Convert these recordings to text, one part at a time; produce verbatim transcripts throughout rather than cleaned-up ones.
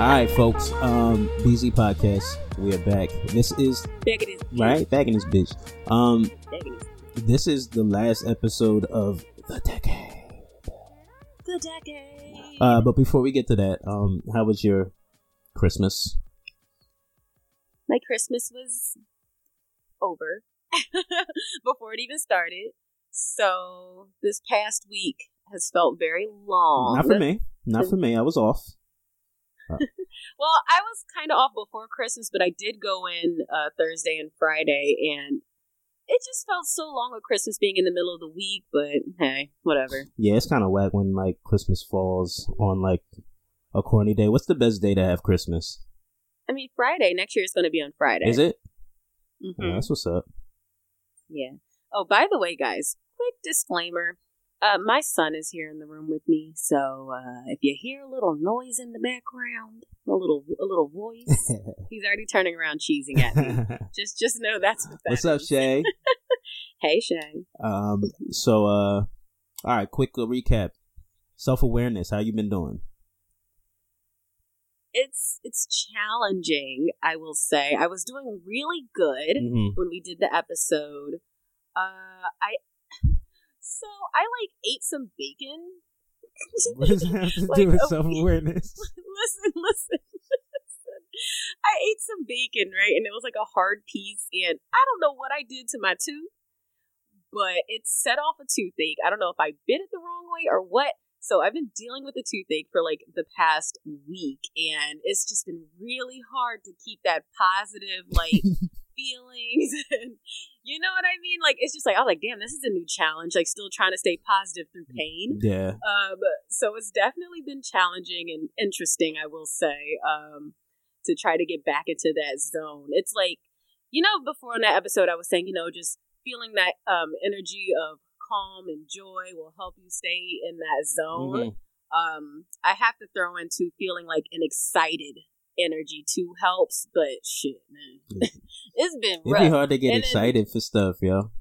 All right, folks. Um, B Z Podcast. We are back. This is back in this bitch. Right back in this bitch. Um, this is the last episode of the decade. The decade. Uh, but before we get to that, um, how was your Christmas? My Christmas was over before it even started. So this past week has felt very long. Not for me. Not for me. I was off. Well, I was kind of off before Christmas, but I did go in uh, Thursday and Friday, and it just felt so long with Christmas being in the middle of the week, but hey, whatever. Yeah, it's kind of whack when, like, Christmas falls on, like, a corny day. What's the best day to have Christmas? I mean, Friday. Next year it's going to be on Friday. Is it? Mm-hmm. Yeah, that's what's up. Yeah. Oh, by the way, guys, quick disclaimer. Uh, my son is here in the room with me, so uh, if you hear a little noise in the background, a little a little voice, he's already turning around cheesing at me. just just know that's what that What's is. Up, Shay? Hey, Shay. Um, so, uh, all right, quick recap. Self-awareness, how you been doing? It's it's challenging, I will say. I was doing really good mm-hmm. when we did the episode. Uh, I... So I like ate some bacon. What does that have to like, do with self-awareness? Listen, listen, listen. I ate some bacon, right? And it was like a hard piece. And I don't know what I did to my tooth, but it set off a toothache. I don't know if I bit it the wrong way or what. So I've been dealing with a toothache for like the past week. And it's just been really hard to keep that positive, like... feelings and you know what I mean, like it's just like I was like, damn, this is a new challenge, like still trying to stay positive through pain. Yeah. Um so it's definitely been challenging and interesting, I will say, um to try to get back into that zone. It's like, you know, before in that episode I was saying, you know, just feeling that um energy of calm and joy will help you stay in that zone. Mm-hmm. um I have to throw into feeling like an excited energy too helps, but shit, man. Yeah. It's been rough. It'd be hard to get and excited then, for stuff, yo.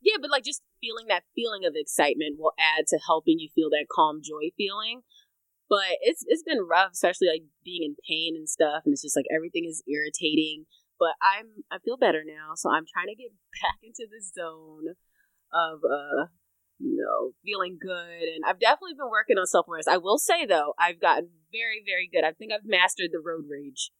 Yeah, but like just feeling that feeling of excitement will add to helping you feel that calm joy feeling. But it's it's been rough, especially like being in pain and stuff, and it's just like everything is irritating. But I'm I feel better now, so I'm trying to get back into the zone of uh you know, feeling good. And I've definitely been working on self-awareness. I will say, though, I've gotten very, very good. I think I've mastered the road rage.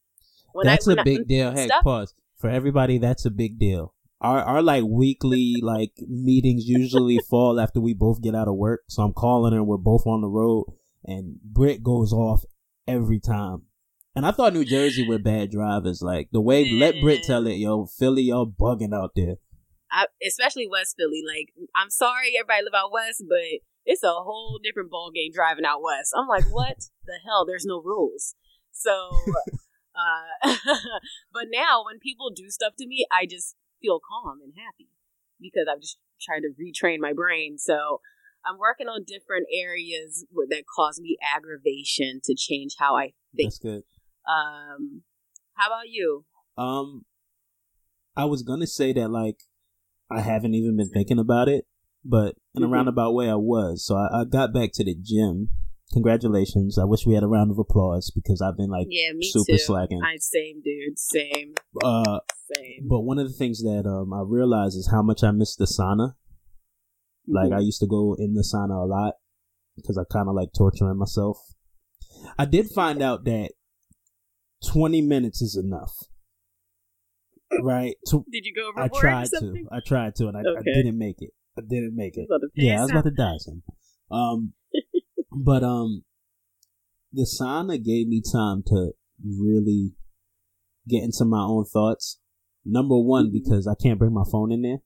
When that's I, when a big I, deal. Hey, stuff, pause. For everybody, that's a big deal. Our, our like, weekly, like, meetings usually fall after we both get out of work. So I'm calling her, and we're both on the road. And Britt goes off every time. And I thought New Jersey were bad drivers. Like, the way, let Britt tell it, yo, Philly, y'all bugging out there. I, especially West Philly, like, I'm sorry everybody live out west, but it's a whole different ball game driving out west. I'm like, what the hell? There's no rules. So, uh, but now when people do stuff to me, I just feel calm and happy because I'm just trying to retrain my brain. So I'm working on different areas that cause me aggravation to change how I think. That's good. Um, how about you? Um, I was gonna say that, like, I haven't even been thinking about it, but in a roundabout way, I was. So I, I got back to the gym. Congratulations. I wish we had a round of applause because I've been like yeah, me super too. Slacking. I, same, dude. Same. Uh, same. But one of the things that um, I realized is how much I miss the sauna. Mm-hmm. Like, I used to go in the sauna a lot because I kind of like torturing myself. I did find out that twenty minutes is enough. Right. To, did you go over? I tried to. I tried to, and I, okay. I didn't make it. I didn't make it. Yeah, I was about to die. Son. Um, but um, the sauna gave me time to really get into my own thoughts. Number one, mm-hmm. because I can't bring my phone in there,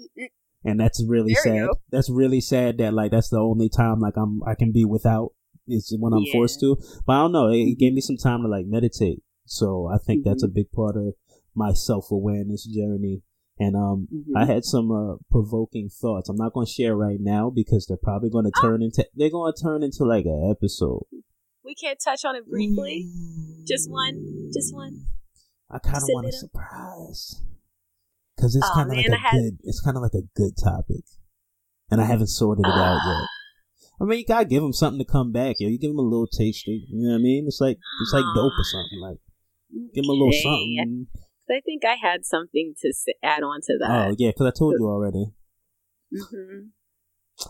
mm-hmm. and that's really there sad. That's really sad. That like that's the only time like I'm I can be without is when I'm yeah. forced to. But I don't know. It, it gave me some time to like meditate. So I think mm-hmm. that's a big part of my self-awareness journey. And um, mm-hmm. I had some uh, provoking thoughts. I'm not going to share right now because they're probably going to turn oh. into they're going to turn into like an episode. We can't touch on it briefly. Mm-hmm. Just one, just one. I kind of want a surprise because it's oh, kind of like a had... good. It's kind of like a good topic, and I haven't sorted it uh, out yet. I mean, you gotta give them something to come back. Yo, you give them a little tasty. You know what I mean? It's like it's like dope or something. Like, give them a little something. I think I had something to add on to that. Oh yeah, because I told you already. Mm-hmm.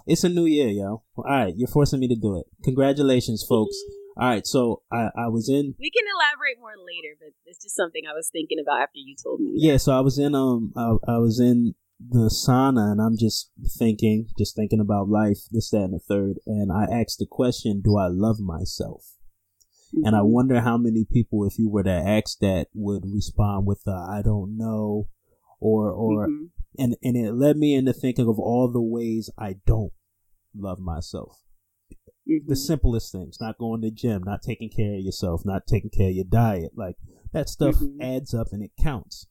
It's a new year, yo. All right, you're forcing me to do it. Congratulations, folks. All right, so I, I was in. We can elaborate more later, but it's just something I was thinking about after you told me. Yeah, so I was in um, I, I was in the sauna, and I'm just thinking, just thinking about life, this, that, and the third, and I asked the question, "Do I love myself?" Mm-hmm. And I wonder how many people, if you were to ask that, would respond with, uh, "I don't know," or or. Mm-hmm. And and it led me into thinking of all the ways I don't love myself. Mm-hmm. The simplest things, not going to the gym, not taking care of yourself, not taking care of your diet. Like, that stuff mm-hmm. adds up and it counts.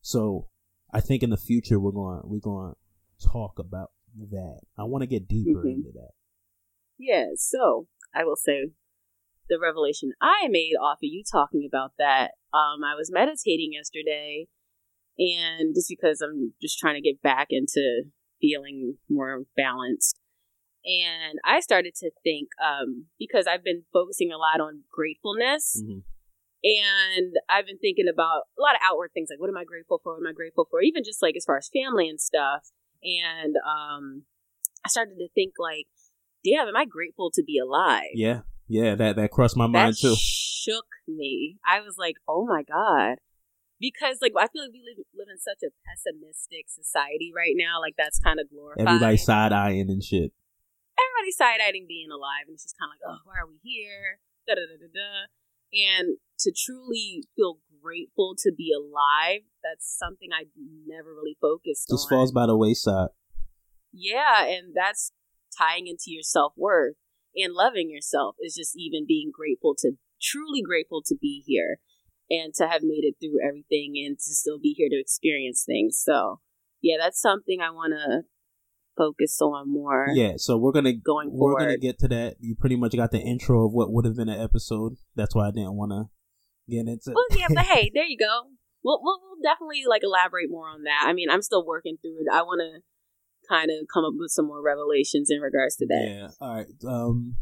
So I think in the future we're going we're going to talk about that. I want to get deeper mm-hmm. into that. Yeah, so I will say the revelation I made off of you talking about that. Um, I was meditating yesterday. And just because I'm just trying to get back into feeling more balanced. And I started to think, um, because I've been focusing a lot on gratefulness. Mm-hmm. And I've been thinking about a lot of outward things, like, what am I grateful for? What am I grateful for? Even just like as far as family and stuff. And um, I started to think, like, damn, am I grateful to be alive? Yeah. Yeah. That, that crossed my that mind, too. Shook me. I was like, oh, my God. Because, like, I feel like we live, live in such a pessimistic society right now. Like, that's kind of glorified. Everybody side-eyeing and shit. Everybody side-eyeing being alive. And it's just kind of like, oh, why are we here? Da-da-da-da-da. And to truly feel grateful to be alive, that's something I never really focused on. Just falls by the wayside. Yeah, and that's tying into your self-worth. And loving yourself is just even being grateful to, truly grateful to be here. And to have made it through everything and to still be here to experience things. So, yeah, that's something I want to focus on more. Yeah, so we're going to going we're going to get to that. You pretty much got the intro of what would have been an episode. That's why I didn't want to get into it. Well, yeah, but hey, there you go. We'll, we'll we'll definitely like elaborate more on that. I mean, I'm still working through it. I want to kind of come up with some more revelations in regards to that. Yeah, all right. Um,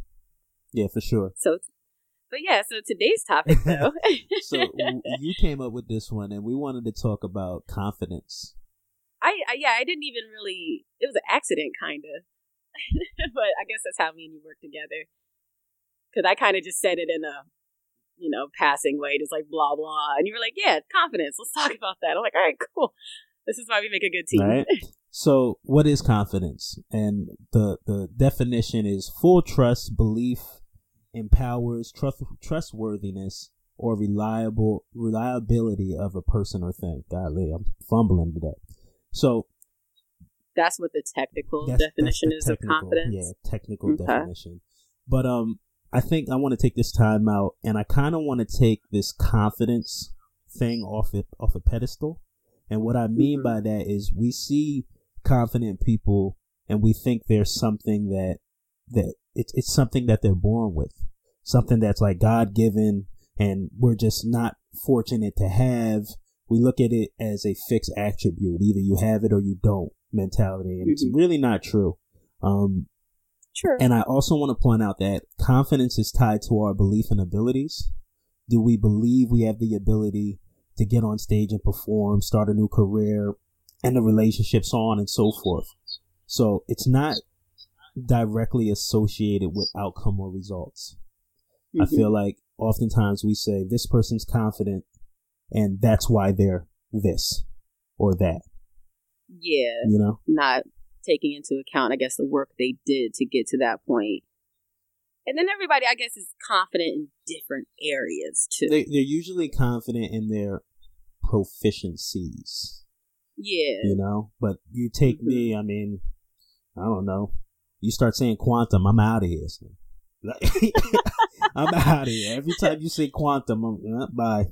yeah, for sure. So. But yeah, so today's topic, though. So you came up with this one, and we wanted to talk about confidence. I, I yeah, I didn't even really. It was an accident, kind of. But I guess that's how me and you work together. Because I kind of just said it in a, you know, passing way, just like blah blah, and you were like, "Yeah, confidence. Let's talk about that." I'm like, "All right, cool. This is why we make a good team." All right. So, what is confidence? And the the definition is full trust, belief. Empowers trust, trustworthiness or reliable reliability of a person or thing. Golly, I'm fumbling with that. So that's what the technical that's, definition that's the is technical, of confidence. Yeah, technical okay. definition. But um, I think I want to take this time out, and I kind of want to take this confidence thing off it off a pedestal. And what I mean mm-hmm. by that is we see confident people, and we think there's something that that it's it's something that they're born with. Something that's like God given and we're just not fortunate to have. We look at it as a fixed attribute. Either you have it or you don't mentality. And mm-hmm. it's really not true. Um, true. And I also want to point out that confidence is tied to our belief in abilities. Do we believe we have the ability to get on stage and perform, start a new career, and the relationships, so on and so forth. So it's not directly associated with outcome or results. I feel like oftentimes we say this person's confident and that's why they're this or that. Yeah. You know, not taking into account, I guess, the work they did to get to that point. And then everybody, I guess, is confident in different areas, too. They, they're usually confident in their proficiencies. Yeah. You know, but you take mm-hmm. me, I mean, I don't know. You start saying quantum, I'm out of here. So. I'm out of here. Every time you say quantum, I'm uh, bye.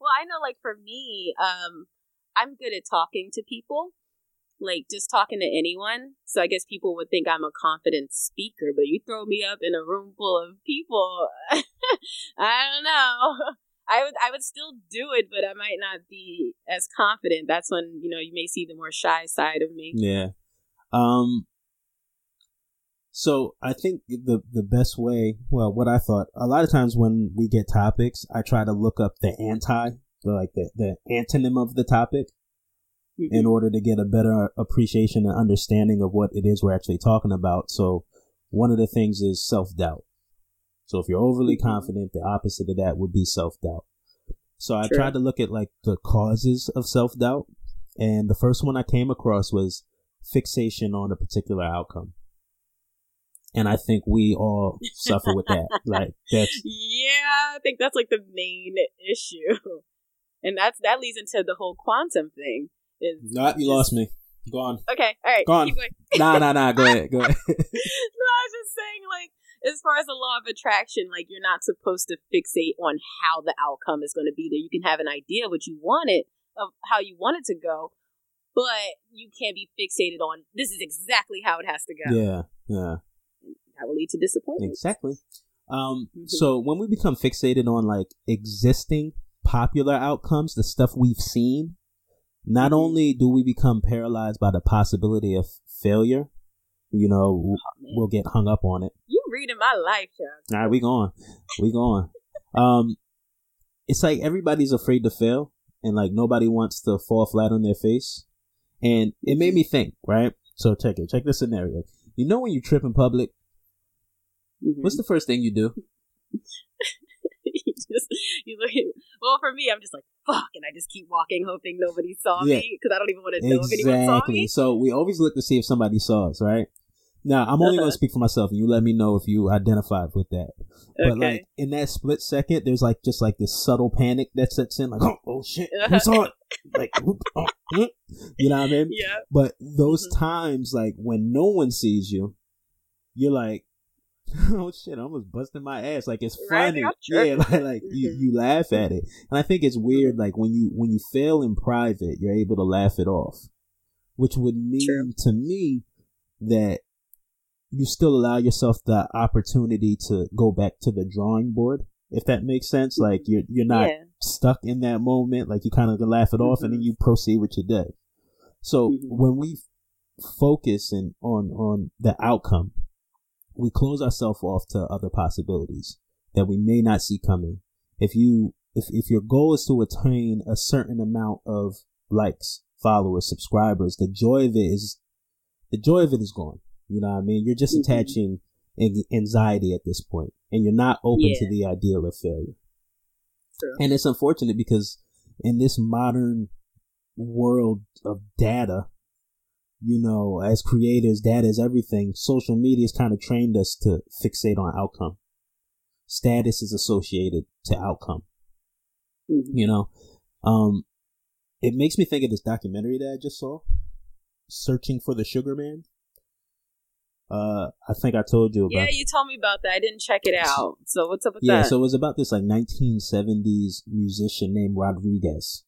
Well, I know, like, for me, um, I'm good at talking to people, like, just talking to anyone. So I guess people would think I'm a confident speaker, but you throw me up in a room full of people, I don't know. I would, I would still do it, but I might not be as confident. That's when, you know, you may see the more shy side of me. Yeah. Um, So I think the the best way, well, what I thought, a lot of times when we get topics, I try to look up the anti, so like the, the antonym of the topic, mm-hmm. in order to get a better appreciation and understanding of what it is we're actually talking about. So one of the things is self-doubt. So if you're overly mm-hmm. confident, the opposite of that would be self-doubt. So I sure. tried to look at like the causes of self-doubt. And the first one I came across was fixation on a particular outcome. And I think we all suffer with that. Like that's yeah, I think that's like the main issue, and that's that leads into the whole quantum thing. Is nope, you just, lost me. Go on. Okay, all right. Go on. Keep going. Nah, nah, nah. Go ahead. Go ahead. No, I was just saying, like, as far as the law of attraction, like you're not supposed to fixate on how the outcome is going to be there. You can have an idea of what you wanted, of how you want it to go, but you can't be fixated on this is exactly how it has to go. Yeah. Yeah. That will lead to disappointment. Exactly. Um, mm-hmm. So when we become fixated on like existing popular outcomes, the stuff we've seen, not mm-hmm. only do we become paralyzed by the possibility of failure, you know, oh, we'll get hung up on it. You reading my life, child. All right, we going. We going. um, it's like everybody's afraid to fail, and like nobody wants to fall flat on their face. And it made me think, right? So check it. Check this scenario. You know when you trip in public, mm-hmm. what's the first thing you do? you just, you look at, well, for me, I'm just like, fuck, and I just keep walking, hoping nobody saw yeah. me, because I don't even want to know exactly. if anyone saw me. So we always look to see if somebody saw us, right? Now, I'm only going to speak for myself, and you let me know if you identify with that. Okay. But like in that split second, there's like just like this subtle panic that sets in, like, oh, oh shit, who saw it? Like, whoop, oh, whoop. You know what I mean? Yeah. But those mm-hmm. times, like when no one sees you, you're like, oh shit, I almost busted my ass. Like it's funny. Right, yeah, like, like mm-hmm. you, you laugh at it. And I think it's weird, like when you when you fail in private, you're able to laugh it off. Which would mean True. to me that you still allow yourself the opportunity to go back to the drawing board, if that makes sense. Mm-hmm. Like you're you're not yeah. stuck in that moment, like you kinda laugh it mm-hmm. off and then you proceed with your day. So mm-hmm. when we focus in on, on the outcome, we close ourselves off to other possibilities that we may not see coming. If you, if, if your goal is to attain a certain amount of likes, followers, subscribers, the joy of it is, the joy of it is gone. You know what I mean? You're just mm-hmm. attaching anxiety at this point, and you're not open yeah. to the ideal of failure. True. And it's unfortunate because in this modern world of data, you know, as creators, data is everything. Social media has kind of trained us to fixate on outcome. Status is associated to outcome. Mm-hmm. You know, um, it makes me think of this documentary that I just saw, Searching for the Sugar Man. Uh, I think I told you about Yeah, you told me about that. I didn't check it out. So what's up with yeah, that? Yeah, so it was about this like nineteen seventies musician named Rodriguez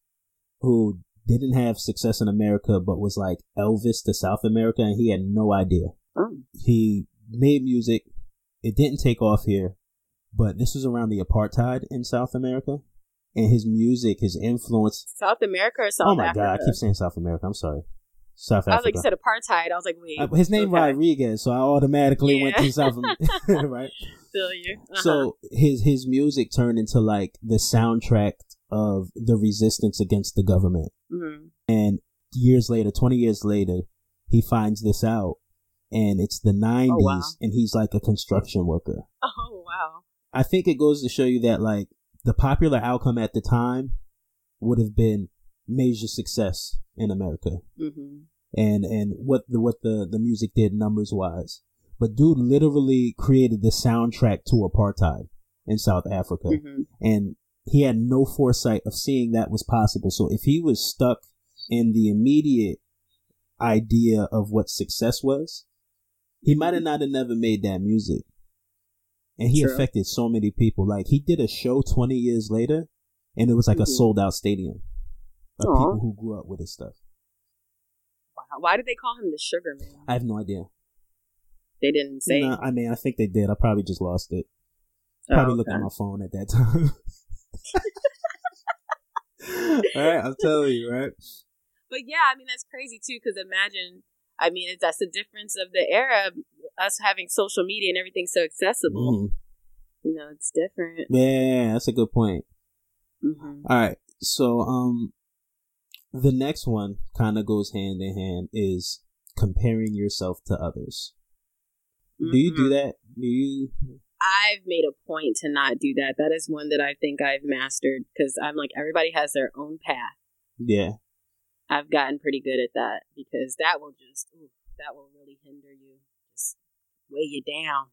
who didn't have success in America, but was like Elvis to South America, and he had no idea. Oh. He made music. It didn't take off here, but this was around the apartheid in South America, and his music, his influence. South America or South Africa? Oh my Africa? God, I keep saying South America. I'm sorry. South Africa. I was like, you said apartheid. I was like, wait. Uh, his name okay. Rodriguez, so I automatically yeah. went to South America, right? Still you. Uh-huh. So his, his music turned into like the soundtrack of the resistance against the government. Mm-hmm. And years later, twenty years later, he finds this out, and it's the nineties, oh, wow. and he's like a construction worker. Oh, wow. I think it goes to show you that like the popular outcome at the time would have been major success in America. Mm-hmm. And and what the what the, the music did numbers wise. But dude literally created the soundtrack to apartheid in South Africa. Mm-hmm. And he had no foresight of seeing that was possible. So if he was stuck in the immediate idea of what success was, he might have not have never made that music. And he True. affected so many people. Like he did a show twenty years later, and it was like mm-hmm. a sold out stadium of Aww. people who grew up with his stuff. Wow. Why did they call him the Sugar Man? I have no idea. They didn't say. No, I mean, I think they did. I probably just lost it. Probably oh, okay. looked at my phone at that time. All right, I'm telling you, right? But yeah, I mean that's crazy too. Because imagine, I mean, it's, that's the difference of the era us having social media and everything so accessible. Mm-hmm. You know, it's different. Yeah, that's a good point. Mm-hmm. All right. So um, the next one kind of goes hand in hand is comparing yourself to others. Mm-hmm. Do you do that? Do you? I've made a point to not do that. That is one that I think I've mastered because I'm like, everybody has their own path. Yeah. I've gotten pretty good at that because that will just, ooh, that will really hinder you. Just weigh you down.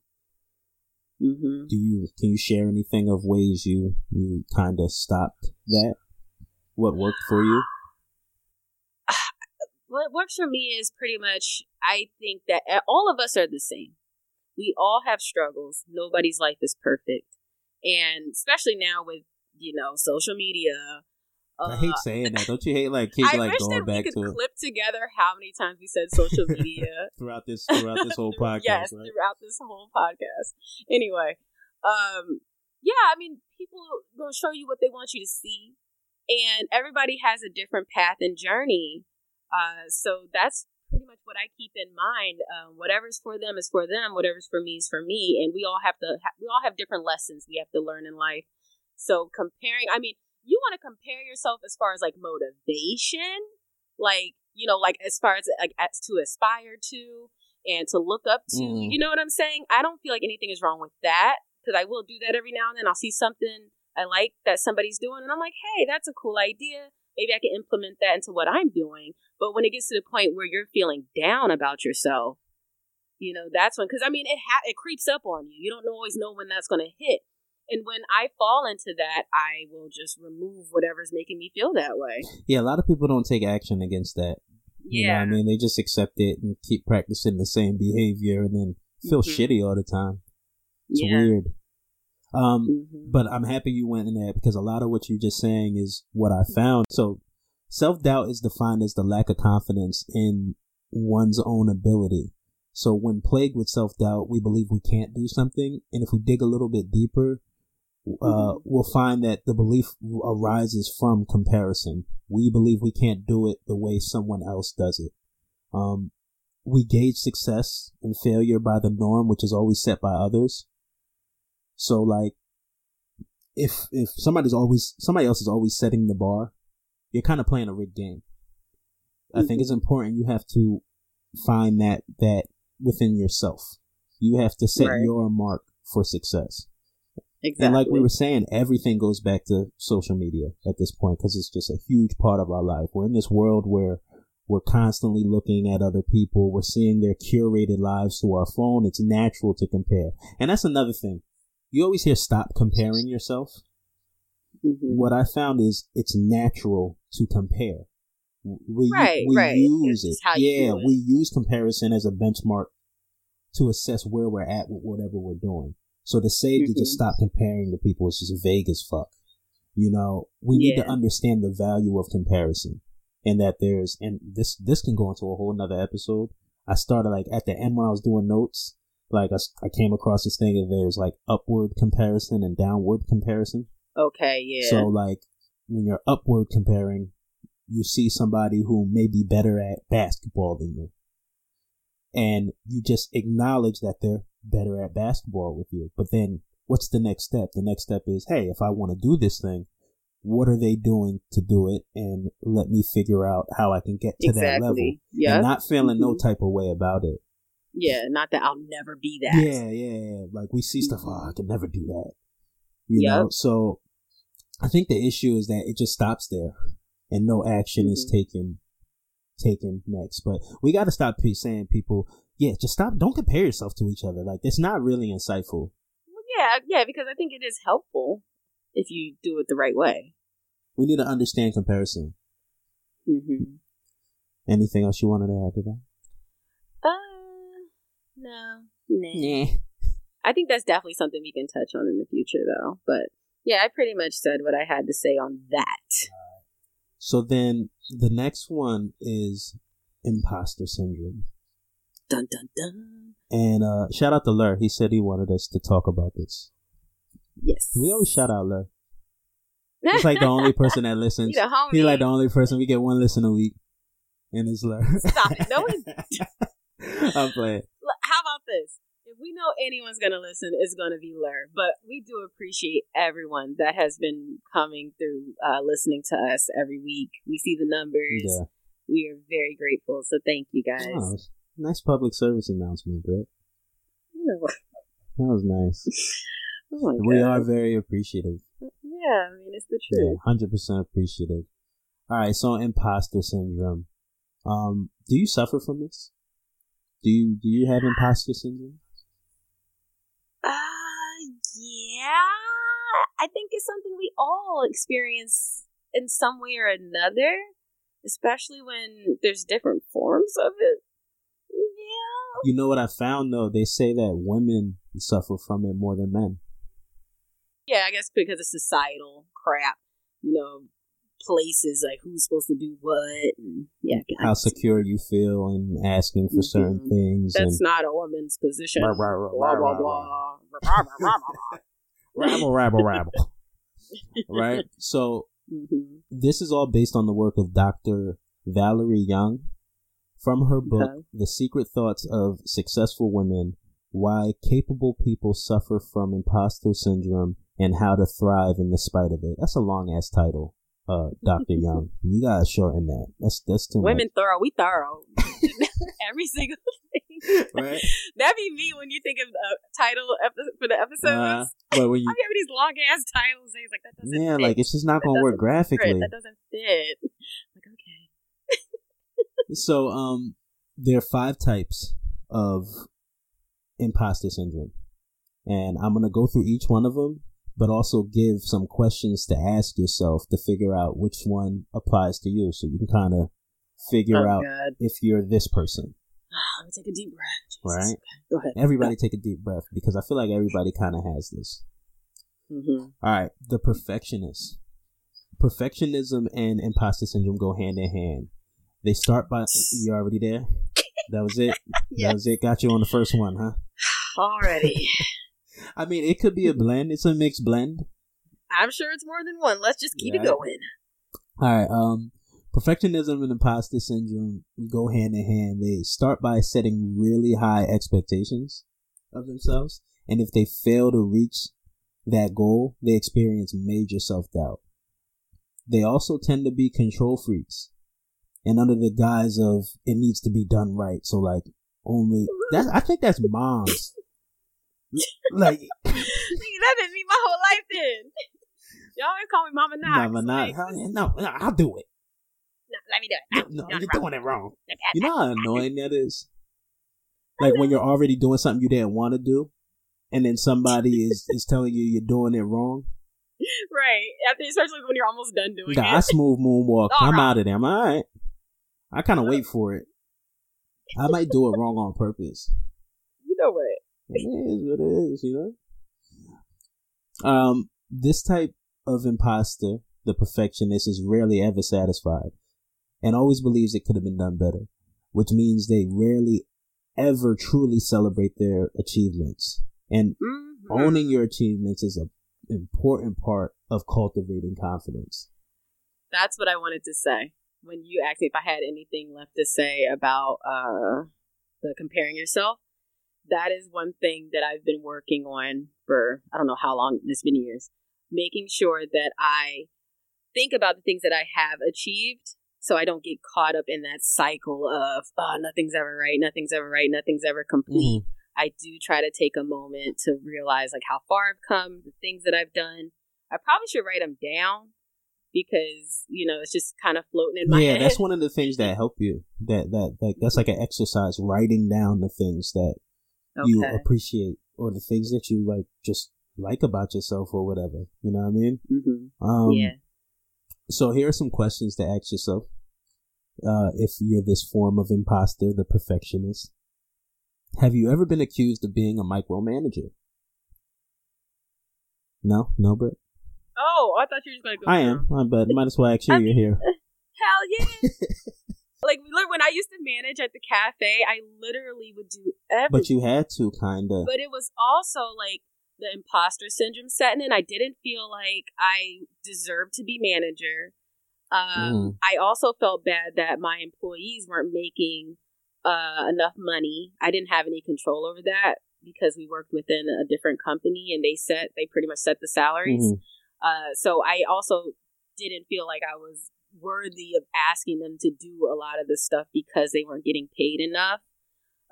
Mm-hmm. Do you, can you share anything of ways you, you kind of stopped that? What worked for you? What works for me is pretty much, I think that all of us are the same. We all have struggles. Nobody's life is perfect. And especially now with, you know, social media. Uh, I hate saying that. Don't you hate like kids I like wish going that back we could to clip together how many times we said social media throughout this throughout this whole podcast. Yes, right? Throughout this whole podcast. Anyway, um, yeah, I mean, people gonna show you what they want you to see, and everybody has a different path and journey. Uh, so that's pretty much what I keep in mind. Um, whatever's for them is for them. Whatever's for me is for me. And we all have to. Ha- we all have different lessons we have to learn in life. So comparing, I mean. You want to compare yourself as far as like motivation, like, you know, like as far as like as to aspire to and to look up to, mm. you know what I'm saying? I don't feel like anything is wrong with that because I will do that every now and then. I'll see something I like that somebody's doing and I'm like, hey, that's a cool idea. Maybe I can implement that into what I'm doing. But when it gets to the point where you're feeling down about yourself, you know, that's when, because I mean, it ha- it creeps up on you. You don't always know when that's going to hit. And when I fall into that, I will just remove whatever's making me feel that way. Yeah, a lot of people don't take action against that. You yeah. know what I mean? They just accept it and keep practicing the same behavior and then feel mm-hmm. shitty all the time. It's yeah. weird. Um, mm-hmm. But I'm happy you went in there because a lot of what you're just saying is what I found. So self-doubt is defined as the lack of confidence in one's own ability. So when plagued with self-doubt, we believe we can't do something. And if we dig a little bit deeper, Uh, we'll find that the belief arises from comparison. We believe we can't do it the way someone else does it. Um, we gauge success and failure by the norm, which is always set by others. So, like, if if somebody's always somebody else is always setting the bar, you're kind of playing a rigged game. I mm-hmm. think it's important you have to find that that within yourself. You have to set right. your mark for success. Exactly. And like we were saying, everything goes back to social media at this point because it's just a huge part of our life. We're in this world where we're constantly looking at other people. We're seeing their curated lives through our phone. It's natural to compare. And that's another thing. You always hear stop comparing yourself. Mm-hmm. What I found is it's natural to compare. We, right, we right. use it's it. Yeah, it. We use comparison as a benchmark to assess where we're at with whatever we're doing. So to say mm-hmm. to just stop comparing to people is just vague as fuck. You know, we yeah. need to understand the value of comparison and that there's, and this, this can go into a whole nother episode. I started like at the end when I was doing notes, like I, I came across this thing and there's like upward comparison and downward comparison. Okay. Yeah. So like when you're upward comparing, you see somebody who may be better at basketball than you. And you just acknowledge that they're better at basketball with you. But then what's the next step? The next step is, hey, if I want to do this thing, what are they doing to do it? And let me figure out how I can get to exactly. that level. Yep. And not feeling mm-hmm. no type of way about it. Yeah, not that I'll never be that. Yeah, yeah. Like we see stuff, oh, I can never do that. You yep. know? So I think the issue is that it just stops there and no action mm-hmm. is taken. taken next. But we got to stop pe- saying people yeah just stop don't compare yourself to each other. Like it's not really insightful. Well, yeah yeah because I think it is helpful if you do it the right way. We need to understand comparison. Mm-hmm. Anything else you wanted to add to that? Uh no nah. nah I think that's definitely something we can touch on in the future though, but yeah, I pretty much said what I had to say on that. So then the next one is imposter syndrome. Dun, dun, dun. And uh, shout out to Lur. He said he wanted us to talk about this. Yes. We always shout out Lur. He's like the only person that listens. He's, He's like the only person. We get one listen a week. And it's Lur. Stop it. No, he's not. I'm playing. How about this? anyone's going to listen, it's going to be Lur. But we do appreciate everyone that has been coming through, uh, listening to us every week. We see the numbers. Yeah. We are very grateful. So thank you guys. Oh, nice public service announcement, Britt. No. That was nice. Oh my we God. Are very appreciative. Yeah, I mean, it's the truth. Yeah, one hundred percent appreciative. All right, so imposter syndrome. Um, do you suffer from this? Do you do you have imposter syndrome? Uh, yeah. I think it's something we all experience in some way or another, especially when there's different forms of it. Yeah. You know what I found, though? They say that women suffer from it more than men. Yeah, I guess because of societal crap, you know, places, like who's supposed to do what, and yeah, how secure you feel in asking for certain mm-hmm. things. That's and not a woman's position. Blah blah blah blah blah blah blah rabble rabble rabble. Right. So mm-hmm. this is all based on the work of Doctor Valerie Young from her book okay. "The Secret Thoughts of Successful Women: Why Capable People Suffer from Imposter Syndrome and How to Thrive in the Spite of It." That's a long ass title. Uh, Doctor Young, you gotta shorten that. That's that's too women much. Thorough. We thorough. Every single thing. Right? That'd be me when you think of the title epi- for the episodes. Uh, you... I'm having these long ass titles. And he's like, that doesn't. Yeah, fit. Like it's just not that gonna work graphically. Fit. That doesn't fit. I'm like, okay. So, um, there are five types of imposter syndrome, and I'm gonna go through each one of them, but also give some questions to ask yourself to figure out which one applies to you. So you can kind of figure oh, out God. If you're this person. Let me take a deep breath. Jesus. Right? Okay. Go ahead. Everybody take a deep breath because I feel like everybody kind of has this. Mm-hmm. All right. The perfectionist. Perfectionism and imposter syndrome go hand in hand. They start by, you already there? That was it? Yes. That was it? Got you on the first one, huh? Already. I mean, it could be a blend. It's a mixed blend. I'm sure it's more than one. Let's just keep yeah. it going. All right. Um, perfectionism and imposter syndrome go hand in hand. They start by setting really high expectations of themselves. And if they fail to reach that goal, they experience major self-doubt. They also tend to be control freaks. And under the guise of it needs to be done right. So, like, only... That's, I think that's moms. Like that didn't mean my whole life then. Y'all ain't call me Mama Knox. Mama Knox. Like, no, no, I'll do it. No, let me do it. No, no, you're wrong. Doing it wrong. You know how annoying that is? Like when you're already doing something you didn't want to do, and then somebody is, is telling you you're doing it wrong. Right. After, especially when you're almost done doing God, it. I smooth moonwalk. All I'm right. out of there. I'm all right. I kind of wait for it. I might do it wrong on purpose. You know what? It is what it is, you know? Um, this type of imposter, the perfectionist, is rarely ever satisfied and always believes it could have been done better, which means they rarely ever truly celebrate their achievements. And mm-hmm. owning your achievements is an important part of cultivating confidence. That's what I wanted to say. When you asked me if I had anything left to say about uh, the comparing yourself, that is one thing that I've been working on for, I don't know how long, this many years, making sure that I think about the things that I have achieved so I don't get caught up in that cycle of, oh, nothing's ever right, nothing's ever right, nothing's ever complete. Mm-hmm. I do try to take a moment to realize like how far I've come, the things that I've done. I probably should write them down because, you know, it's just kind of floating in my yeah, head. Yeah, that's one of the things that help you. That that like that's like an exercise, writing down the things that Okay. you appreciate or the things that you like just like about yourself or whatever, you know what I mean? Mm-hmm. Um, yeah. So here are some questions to ask yourself uh, if you're this form of imposter, the perfectionist. Have you ever been accused of being a micromanager? No? No, Britt? Oh, I thought you were just going to go I am, I bet. Might as well ask you I mean, you're here. Hell yeah! Like, when I used to manage at the cafe, I literally would do everything. But you had to, kind of. But it was also, like, the imposter syndrome setting in. I didn't feel like I deserved to be manager. Um, mm. I also felt bad that my employees weren't making uh, enough money. I didn't have any control over that. because we worked within a different company and they set, they pretty much set the salaries. Mm-hmm. Uh, so I also didn't feel like I was worthy of asking them to do a lot of this stuff because they weren't getting paid enough.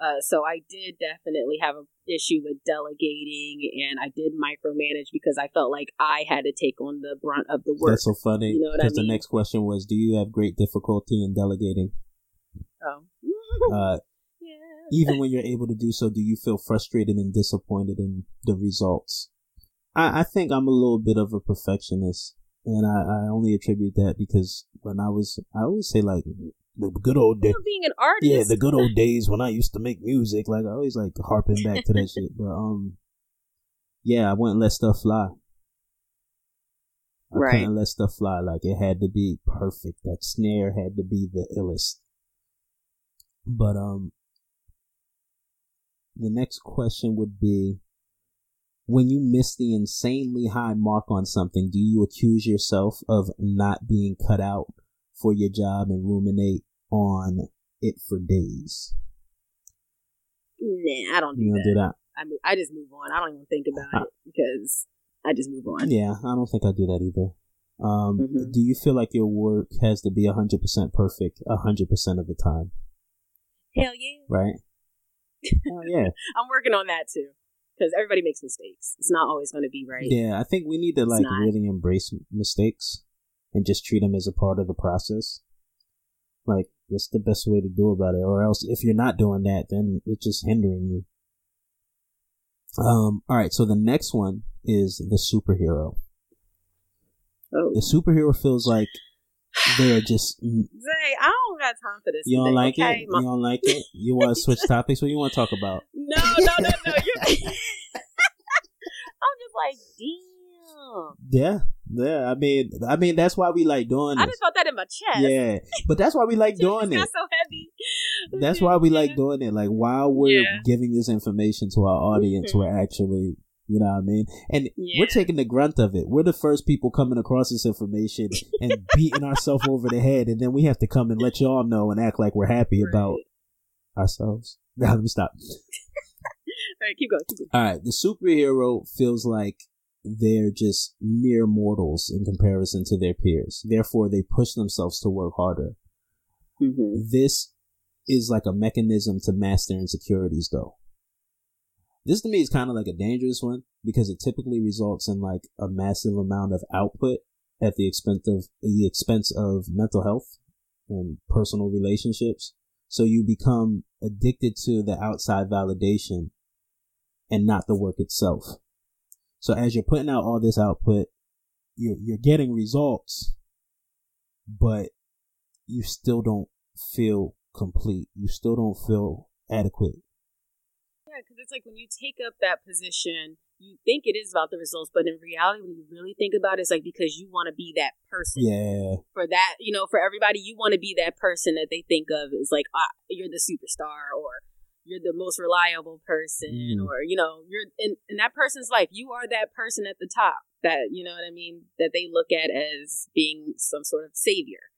Uh, so I did definitely have an issue with delegating, and I did micromanage because I felt like I had to take on the brunt of the work. That's so funny. You know what I mean? Because the next question was, do you have great difficulty in delegating? Oh. uh, yeah. Even when you're able to do so, do you feel frustrated and disappointed in the results? I, I think I'm a little bit of a perfectionist, and I, I only attribute that because when I was, I always say like, the good old days. Being an artist. Yeah, the good old days when I used to make music. Like, I always like harping back to that shit. But, um, yeah, I wouldn't let stuff fly. I right. couldn't let stuff fly. Like, it had to be perfect. That snare had to be the illest. But, um, the next question would be, when you miss the insanely high mark on something, do you accuse yourself of not being cut out for your job and ruminate on it for days? Nah, I don't do you don't that. do that. I, mean, I just move on. I don't even think about I, it because I just move on. Yeah, I don't think I do that either. Um, mm-hmm. Do you feel like your work has to be one hundred percent perfect one hundred percent of the time? Hell yeah. Right? Hell yeah. I'm working on that too because everybody makes mistakes. It's not always going to be right. Yeah, I think we need to like really embrace mistakes and just treat them as a part of the process. Like, that's the best way to do about it. Or else, if you're not doing that, then it's just hindering you. Um. All right, so the next one is the superhero. Oh. The superhero feels like they're just... Zay, I don't got time for this. You don't today, like okay, it? Mom. You don't like it? You want to switch topics? What do you want to talk about? No, no, no, no. You're... I'm just like, damn. Yeah. Yeah, I mean, I mean that's why we like doing this. I just felt that in my chest. Yeah, but that's why we like doing it. It's not so heavy. That's why we yeah. like doing it. Like while we're yeah. giving this information to our audience, mm-hmm. we're actually, you know what I mean? And yeah. we're taking the grunt of it. We're the first people coming across this information and beating ourselves over the head, and then we have to come and let y'all know and act like we're happy right. about ourselves. Now let me stop. All right, keep going, keep going. All right, the superhero feels like they're just mere mortals in comparison to their peers. Therefore, they push themselves to work harder. Mm-hmm. This is like a mechanism to mask their insecurities, though. This to me is kind of like a dangerous one because it typically results in like a massive amount of output at the expense of the expense of mental health and personal relationships. So you become addicted to the outside validation and not the work itself. So as you're putting out all this output, you're, you're getting results, but you still don't feel complete. You still don't feel adequate. Yeah, because it's like when you take up that position, you think it is about the results, but in reality, when you really think about it, it's like because you want to be that person. Yeah. For that, you know, for everybody, you want to be that person that they think of as like, ah, you're the superstar or you're the most reliable person mm. or, you know, you're in, in that person's life. You are that person at the top that, you know what I mean? That they look at as being some sort of savior.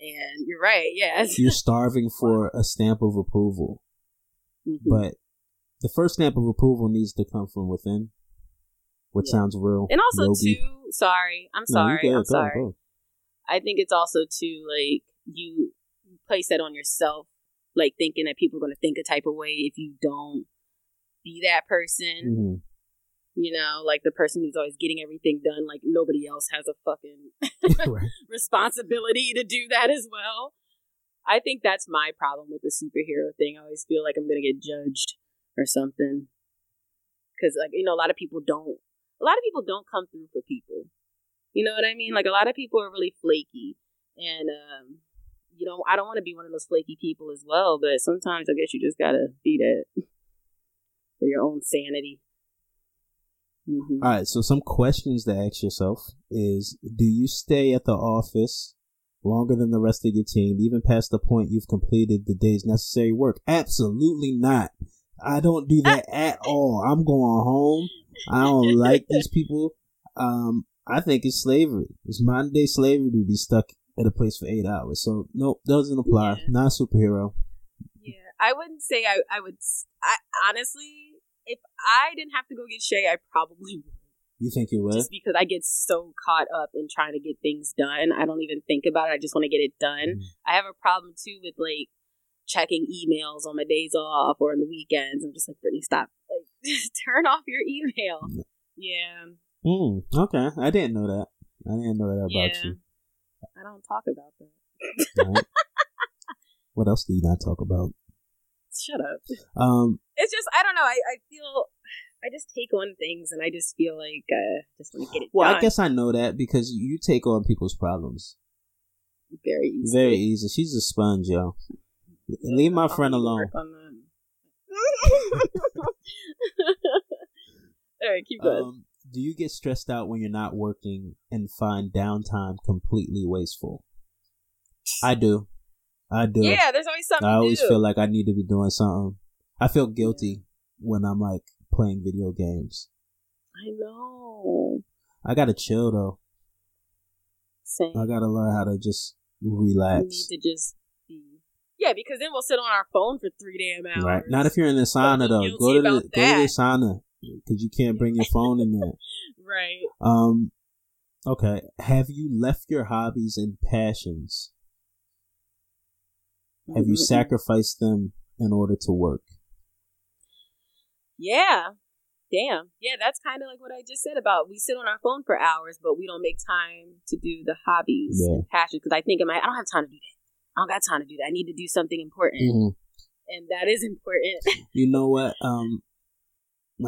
And you're right. Yes. You're starving for a stamp of approval. Mm-hmm. But the first stamp of approval needs to come from within, which yeah. sounds real. And also roby. too, sorry, I'm sorry. No, I'm go, sorry. Go. I think it's also too, like you place that on yourself. Like thinking that people are going to think a type of way if you don't be that person, mm-hmm. you know, like the person who's always getting everything done. Like nobody else has a fucking right. responsibility to do that as well. I think that's my problem with the superhero thing. I always feel like I'm going to get judged or something. Cause like, you know, a lot of people don't, a lot of people don't come through for people. You know what I mean? Like a lot of people are really flaky and, um, you know, I don't want to be one of those flaky people as well, but sometimes I guess you just gotta be that for your own sanity. Mm-hmm. All right, so some questions to ask yourself is, do you stay at the office longer than the rest of your team, even past the point you've completed the day's necessary work? Absolutely not. I don't do that at all. I'm going home. I don't like these people. Um, I think it's slavery. It's modern day slavery to be stuck at a place for eight hours. So nope, doesn't apply. Yeah. Not a superhero. Yeah, I wouldn't say I. I would. I honestly, if I didn't have to go get Shay, I probably would. You think you would? Just because I get so caught up in trying to get things done. I don't even think about it. I just want to get it done. Mm. I have a problem, too, with, like, checking emails on my days off or on the weekends. I'm just like, Brittany, stop. Like, turn off your email. Mm. Yeah. Mm. Okay. I didn't know that. I didn't know that about yeah. you. I don't talk about that. Right. What else do you not talk about? Shut up. Um, it's just, I don't know. I, I feel... I just take on things, and I just feel like uh, just want to get it well, done. Well, I guess I know that because you take on people's problems. Very easy. Very easy. She's a sponge, yo. Yeah, Leave my I'll friend alone. All right, keep going. Um, do you get stressed out when you're not working and find downtime completely wasteful? I do. I do. Yeah, there's always something I always to do. Feel like I need to be doing something. I feel guilty yeah. when I'm like, playing video games. I know. I gotta chill though. Same. I gotta learn how to just relax. We need to just be. Yeah, because then we'll sit on our phone for three damn hours. Right. Not if you're in the sauna though. Go to the that. go to the sauna because you can't bring your phone in there. Right. Um. Okay. Have you left your hobbies and passions? Mm-hmm. Have you sacrificed them in order to work? Yeah. Damn. Yeah, that's kind of like what I just said about we sit on our phone for hours, but we don't make time to do the hobbies yeah. and passions. Because I think in my, I don't have time to do that. I don't got time to do that. I need to do something important. Mm-hmm. And that is important. You know what? Um,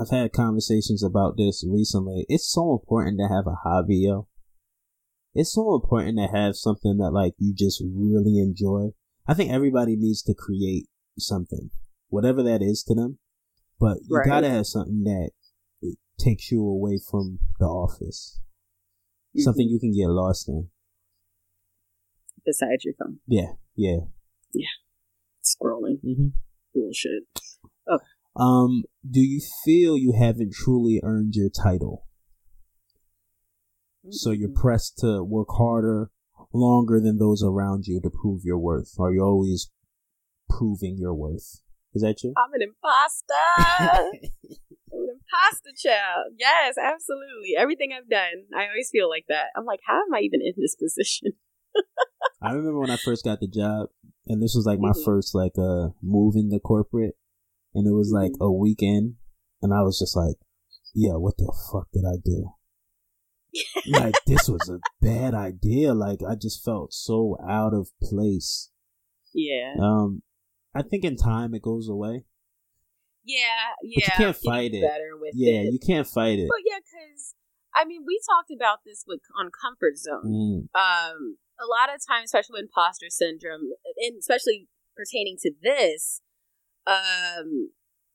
I've had conversations about this recently. It's so important to have a hobby, yo. It's so important to have something that like you just really enjoy. I think everybody needs to create something, whatever that is to them. But you right. gotta have something that it takes you away from the office. Mm-hmm. Something you can get lost in. Besides your phone. Yeah, yeah. Yeah. Scrolling. Mm-hmm. Bullshit. Oh. Um, do you feel you haven't truly earned your title? Mm-hmm. So you're pressed to work harder, longer than those around you to prove your worth. Are you always proving your worth? Is that you? I'm an imposter. I'm an imposter child. Yes, absolutely. Everything I've done, I always feel like that. I'm like, how am I even in this position? I remember when I first got the job, and this was like my mm-hmm. first like uh, move into corporate, and it was like mm-hmm. a weekend, and I was just like, yeah, what the fuck did I do? Like, this was a bad idea. Like, I just felt so out of place. Yeah. Um. I think in time it goes away. Yeah, yeah. But you can't fight it. Better with yeah, it. you can't fight it. But yeah, because I mean, we talked about this with on comfort zone. Mm. Um, a lot of times, especially with imposter syndrome, and especially pertaining to this, um,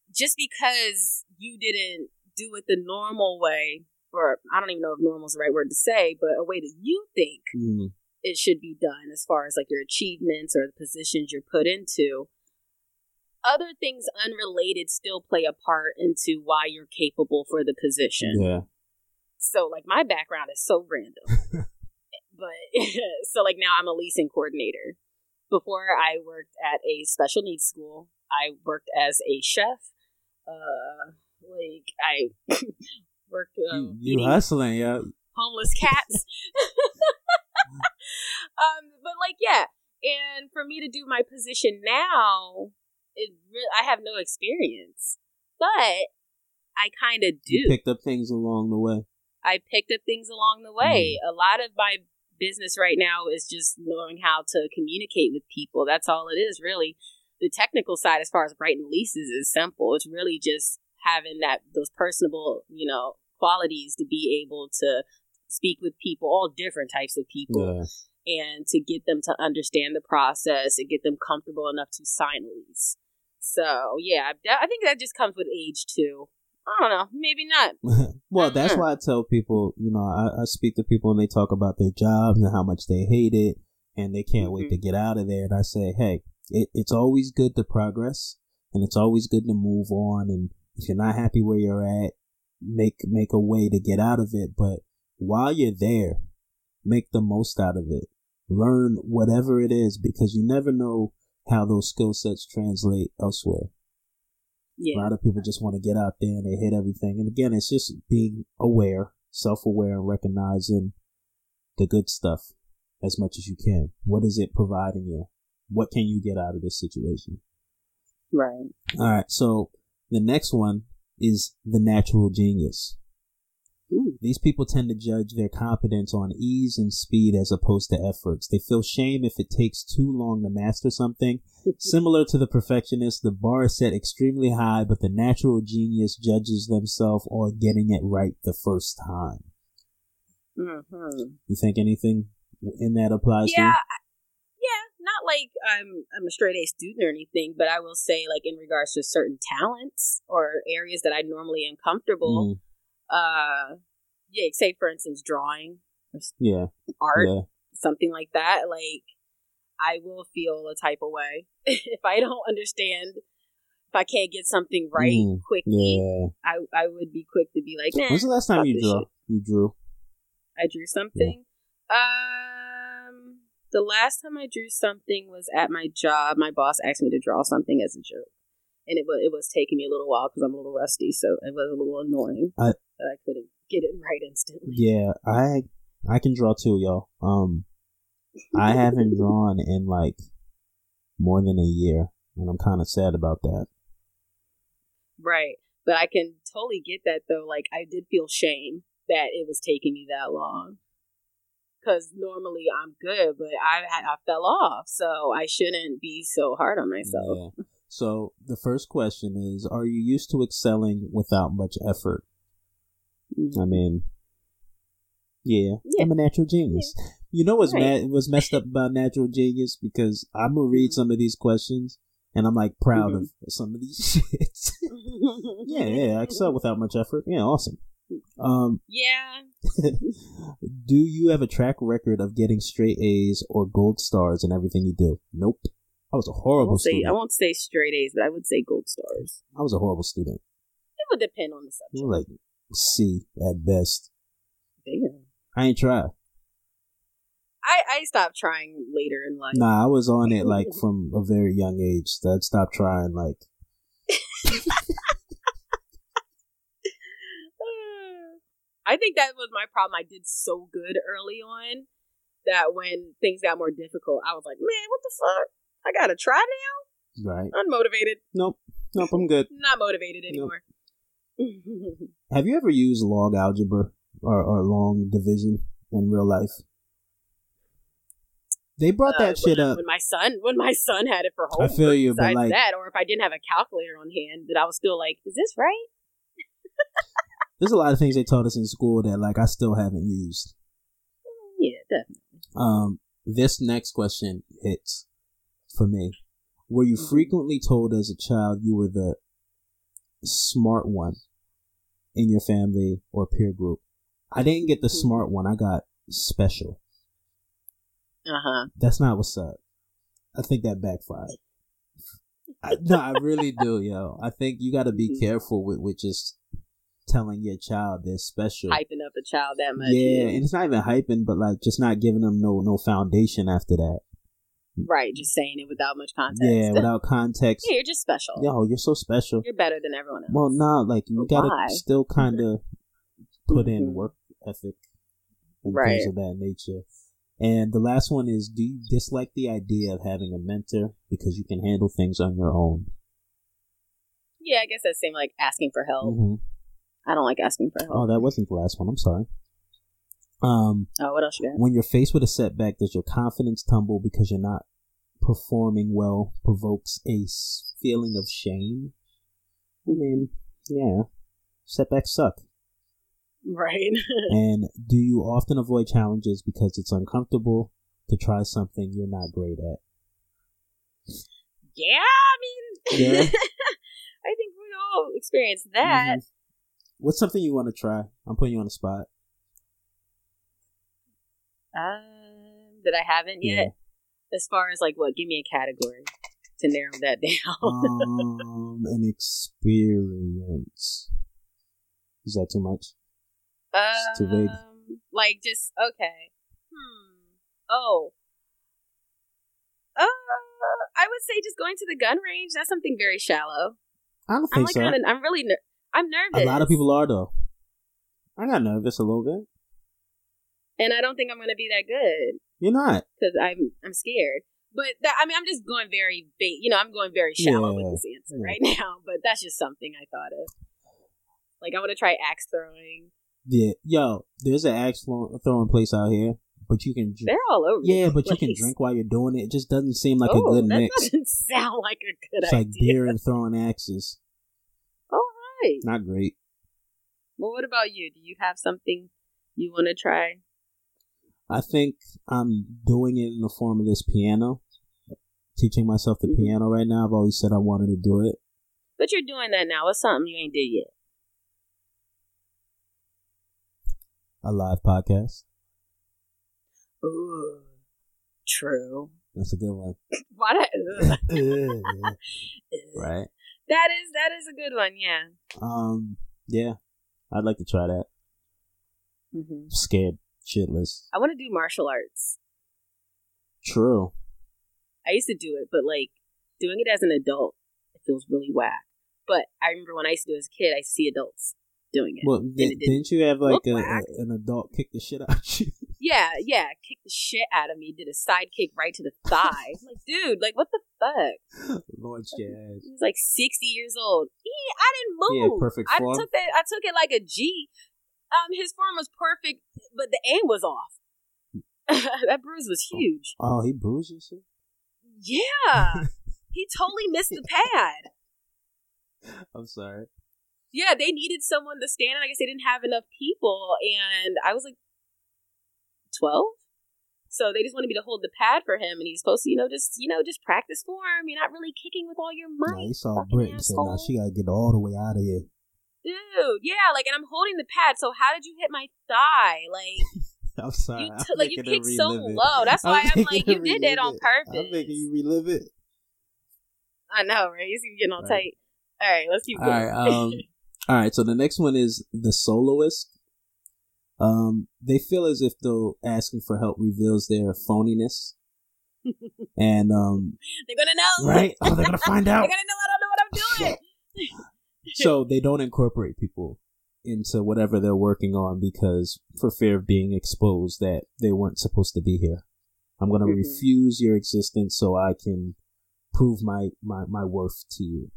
just because you didn't do it the normal way, or I don't even know if normal is the right word to say, but a way that you think mm. it should be done, as far as like your achievements or the positions you're put into. Other things unrelated still play a part into why you're capable for the position. Yeah. So, like, my background is so random. But, so, like, now I'm a leasing coordinator. Before I worked at a special needs school, I worked as a chef. Uh, like, I worked... Um, you you hustling, yeah. Homeless cats. um, but, like, yeah. And for me to do my position now... It really, I have no experience, but I kind of do. You picked up things along the way. I picked up things along the way. Mm. A lot of my business right now is just knowing how to communicate with people. That's all it is, really. The technical side, as far as writing leases, is simple. It's really just having that those personable, you know, qualities to be able to speak with people, all different types of people. Yeah. And to get them to understand the process and get them comfortable enough to sign a lease. So, yeah, I think that just comes with age, too. I don't know. Maybe not. Well, that's know. why I tell people, you know, I, I speak to people and they talk about their jobs and how much they hate it and they can't mm-hmm. wait to get out of there. And I say, hey, it, it's always good to progress and it's always good to move on. And if you're not happy where you're at, make make a way to get out of it. But while you're there, make the most out of it. Learn whatever it is because you never know how those skill sets translate elsewhere. Yeah. A lot of people just want to get out there and they hit everything. And again, it's just being aware, self-aware, and recognizing the good stuff as much as you can. What is it providing you? What can you get out of this situation? Right. All right. So the next one is the natural genius. Ooh. These people tend to judge their competence on ease and speed as opposed to efforts. They feel shame if it takes too long to master something. Similar to the perfectionist, the bar is set extremely high, but the natural genius judges themselves on getting it right the first time. Mm-hmm. You think anything in that applies yeah, to you? I, yeah, not like I'm, I'm a straight A student or anything, but I will say, like, in regards to certain talents or areas that I normally am comfortable mm. uh yeah say for instance drawing or yeah art yeah. something like that, like I will feel a type of way if I don't understand, if I can't get something right mm, quickly yeah. I I would be quick to be like, nah, when's the last time you drew shit? you drew I drew something yeah. um the last time I drew something was at my job. My boss asked me to draw something as a joke. And it was, it was taking me a little while because I'm a little rusty, so it was a little annoying I, that I couldn't get it right instantly. Yeah, I I can draw too, y'all. Um, I haven't drawn in, like, more than a year, and I'm kind of sad about that. Right, but I can totally get that, though. Like, I did feel shame that it was taking me that long because normally I'm good, but I, I fell off, so I shouldn't be so hard on myself. Yeah. So the first question is, are you used to excelling without much effort? Mm-hmm. I mean, yeah, yeah, I'm a natural genius. Yeah. You know what's right. mad, what's messed up about natural genius? Because I'm going to read some of these questions and I'm like proud mm-hmm. of some of these shits. yeah, yeah, I excel without much effort. Yeah, awesome. Um, yeah. Do you have a track record of getting straight A's or gold stars in everything you do? Nope. I was a horrible I won't say, student. I won't say straight A's, but I would say gold stars. I was a horrible student. It would depend on the subject. Like C at best. Damn. I ain't try. I, I stopped trying later in life. Nah, I was on it like from a very young age. That stopped trying like. I think that was my problem. I did so good early on that when things got more difficult, I was like, man, what the fuck? I gotta try now? Right. Unmotivated. Nope. Nope, I'm good. Not motivated anymore. Nope. Have you ever used log algebra or, or long division in real life? They brought uh, that when, shit up. When my son when my son had it for homework. I feel you, but like, that, or if I didn't have a calculator on hand, that I was still like, is this right? There's a lot of things they taught us in school that, like, I still haven't used. Yeah, definitely. Um, this next question hits. For me, were you frequently told as a child you were the smart one in your family or peer group? I didn't get the smart one. I got special. Uh-huh. That's not what's up. I think that backfired. I, no, I really do, yo. I think you got to be careful with, with just telling your child they're special. Hyping up a child that much. Yeah, and it's not even hyping, but like just not giving them no no foundation after that. Right, just saying it without much context. Yeah, without context. Yeah, you're just special. Yo, you're so special. You're better than everyone else. Well, nah, like, you Why? gotta still kind of put in work ethic and right. things of that nature. And the last one is, do you dislike the idea of having a mentor because you can handle things on your own? Yeah, I guess that's the same, like, asking for help. Mm-hmm. I don't like asking for help. Oh, that wasn't the last one. I'm sorry. Um, oh, what else you got? When you're faced with a setback, does your confidence tumble because you're not performing well? Provokes a feeling of shame? I mean, yeah. Setbacks suck. Right. And do you often avoid challenges because it's uncomfortable to try something you're not great at? Yeah, I mean, yeah. I think we all experience that. Mm-hmm. What's something you want to try? I'm putting you on the spot. Um, that I haven't yet. Yeah. As far as like what, give me a category to narrow that down. um, an experience. Is that too much? Um, it's too vague. Like just okay. Hmm. Oh. Uh, I would say just going to the gun range. That's something very shallow. I don't think oh my so. God, and I'm really, ner- I'm nervous. A lot of people are though. I got nervous a little bit. And I don't think I'm going to be that good. You're not. Because I'm, I'm scared. But that, I mean, I'm just going very, ba- you know, I'm going very shallow yeah. with this answer yeah. right now. But that's just something I thought of. Like, I want to try axe throwing. Yeah, yo, there's an axe throwing place out here, but you can. Drink. They're all over. Yeah, but place. You can drink while you're doing it. It just doesn't seem like oh, a good that mix. That doesn't sound like a good it's idea. It's like beer and throwing axes. All right. Not great. Well, what about you? Do you have something you want to try? I think I'm doing it in the form of this piano. Teaching myself the mm-hmm. piano right now. I've always said I wanted to do it. But you're doing that now. What's something you ain't did yet? A live podcast. Ooh, true. That's a good one. Why that? Right. That is that is a good one. Yeah. Um. Yeah, I'd like to try that. Mm-hmm. Scared shitless. I want to do martial arts. True. I used to do it, but like doing it as an adult, it feels really whack. But I remember when I used to do it as a kid, I used to see adults doing it. Well, did, it didn't you have like a, a, an adult kick the shit out of you? Yeah, yeah, kick the shit out of me. Did a side kick right to the thigh. Like, dude, like what the fuck? Lord, jazz. He was like sixty years old. He, I didn't move. Yeah, perfect form. I took that. I took it like a G. Um, his form was perfect, but the aim was off. That bruise was huge. Oh, oh he bruised you, shit? Yeah, he totally missed the pad. I'm sorry. Yeah, they needed someone to stand, and I guess they didn't have enough people, and I was like twelve, so they just wanted me to hold the pad for him, and he's supposed to, you know, just you know, just practice for him. You're not really kicking with all your might. Nah, he saw Britain, so now she gotta get all the way out of here, dude. Yeah, like, and I'm holding the pad. So how did you hit my thigh? Like, I'm sorry, you t- I'm like you kicked so it. Low. That's why I'm, I'm like, you did that on purpose. I'm making you relive it. I know, right? You see, getting all right. tight. All right, let's keep going. All right, um, all right, so the next one is The Soloist. Um, they feel as if though asking for help reveals their phoniness, and um, they're gonna know, right? Oh, they're gonna find out. They're gonna know. I don't know what I'm doing. So they don't incorporate people into whatever they're working on because for fear of being exposed that they weren't supposed to be here. I'm gonna mm-hmm. refuse your existence so I can prove my my, my worth to you.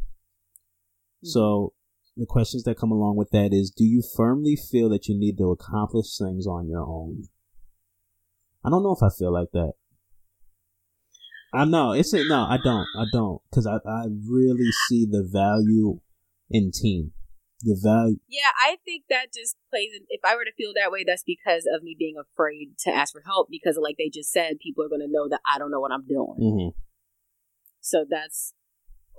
So the questions that come along with that is, do you firmly feel that you need to accomplish things on your own? I don't know if I feel like that. I know it's a, no, I don't. I don't. Cause I, I really see the value in team, the value. Yeah. I think that just plays in, if I were to feel that way, that's because of me being afraid to ask for help because like they just said, people are going to know that I don't know what I'm doing. Mm-hmm. So that's,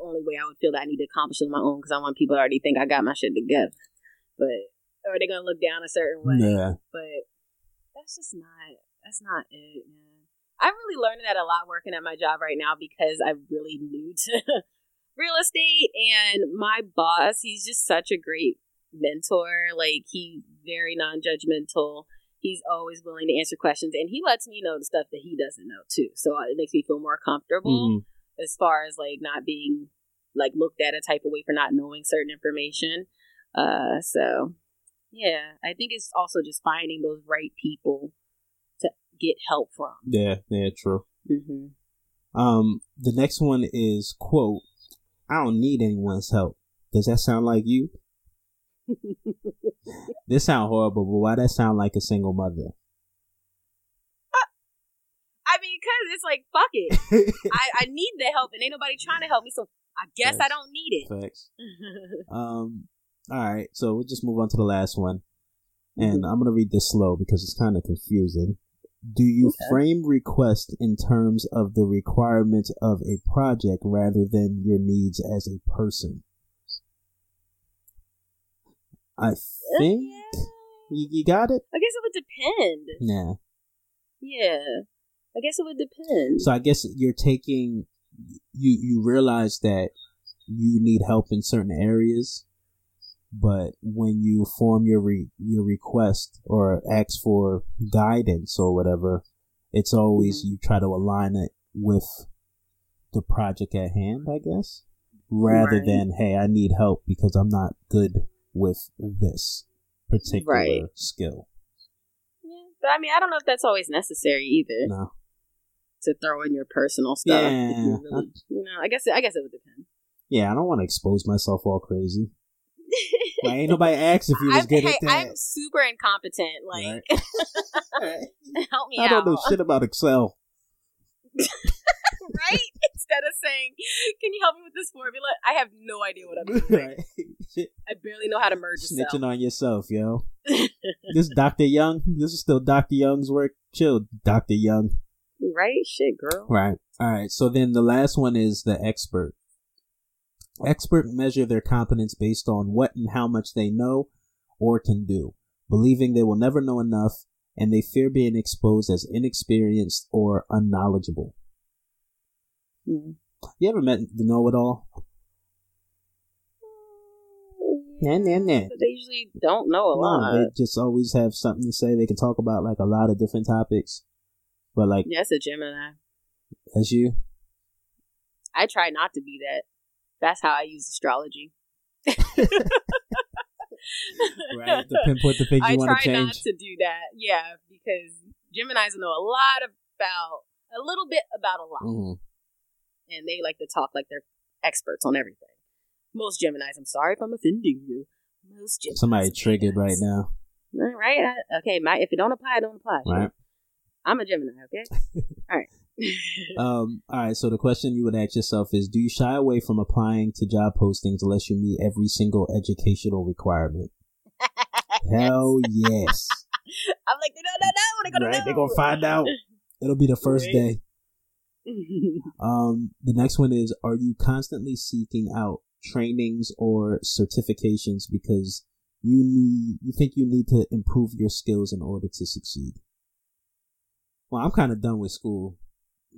only way I would feel that I need to accomplish it on my own because I want people to already think I got my shit together, but or they're gonna look down a certain way. Yeah. But that's just not that's not it, man. I'm really learning that a lot working at my job right now because I'm really new to real estate, and my boss, he's just such a great mentor. Like he's very non-judgmental. He's always willing to answer questions, and he lets me know the stuff that he doesn't know too. So it makes me feel more comfortable. Mm-hmm. As far as like not being like looked at a type of way for not knowing certain information. Uh, so yeah, I think it's also just finding those right people to get help from. Yeah. Yeah. True. Mm-hmm. Um, the next one is quote, I don't need anyone's help. Does that sound like you? This sound horrible, but why that sound like a single mother? I mean, because it's like, fuck it. I, I need the help, and ain't nobody trying to help me, so I guess Facts. I don't need it. Facts. um, all right, so we'll just move on to the last one. And mm-hmm. I'm going to read this slow because it's kind of confusing. Do you okay. frame requests in terms of the requirements of a project rather than your needs as a person? I think uh, yeah. you, you got it? I guess it would depend. Nah. Yeah. I guess it would depend. So I guess you're taking, you you realize that you need help in certain areas, but when you form your re, your request or ask for guidance or whatever, it's always mm-hmm. you try to align it with the project at hand, I guess. rather right. than, hey, I need help because I'm not good with this particular right. skill. Yeah, but I mean, I don't know if that's always necessary either. No. To throw in your personal stuff. Yeah. You, really, you know, I guess, I guess it would depend. Yeah, I don't want to expose myself all crazy. Like, ain't nobody asked if you was I'm, good hey, at that. I'm super incompetent. Like, right. help me I out. I don't know shit about Excel. Right? Instead of saying, "Can you help me with this formula?" I have no idea what I'm doing. Right. I barely know how to merge. Snitching on yourself, yo. This is Doctor Young. This is still Doctor Young's work. Chill, Doctor Young. Right? Shit, girl. Right. All right. So then the last one is the expert. Expert measure their competence based on what and how much they know or can do, believing they will never know enough, and they fear being exposed as inexperienced or unknowledgeable. Mm. You ever met the know-it-all? Nah, nah, nah. They usually don't know a no, lot. They just always have something to say. They can talk about like a lot of different topics, but like yeah, that's a Gemini. That's you. I try not to be that. That's how I use astrology. Right, to pinpoint the things you I want to change. I try not to do that, yeah, because Geminis know a lot about, a little bit about a lot. Mm. And they like to talk like they're experts on everything. Most Geminis, I'm sorry if I'm offending you. Most Geminis. Somebody triggered right now. All right, I, okay, my, if it don't apply, it don't apply. Right. I'm a Gemini, okay? All right. um, all right, so the question you would ask yourself is, do you shy away from applying to job postings unless you meet every single educational requirement? Hell yes. I'm like, they don't know, they're gonna right? know. They're gonna find out. It'll be the first right. day. Um, the next one is, are you constantly seeking out trainings or certifications because you need you think you need to improve your skills in order to succeed? Well, I'm kind of done with school.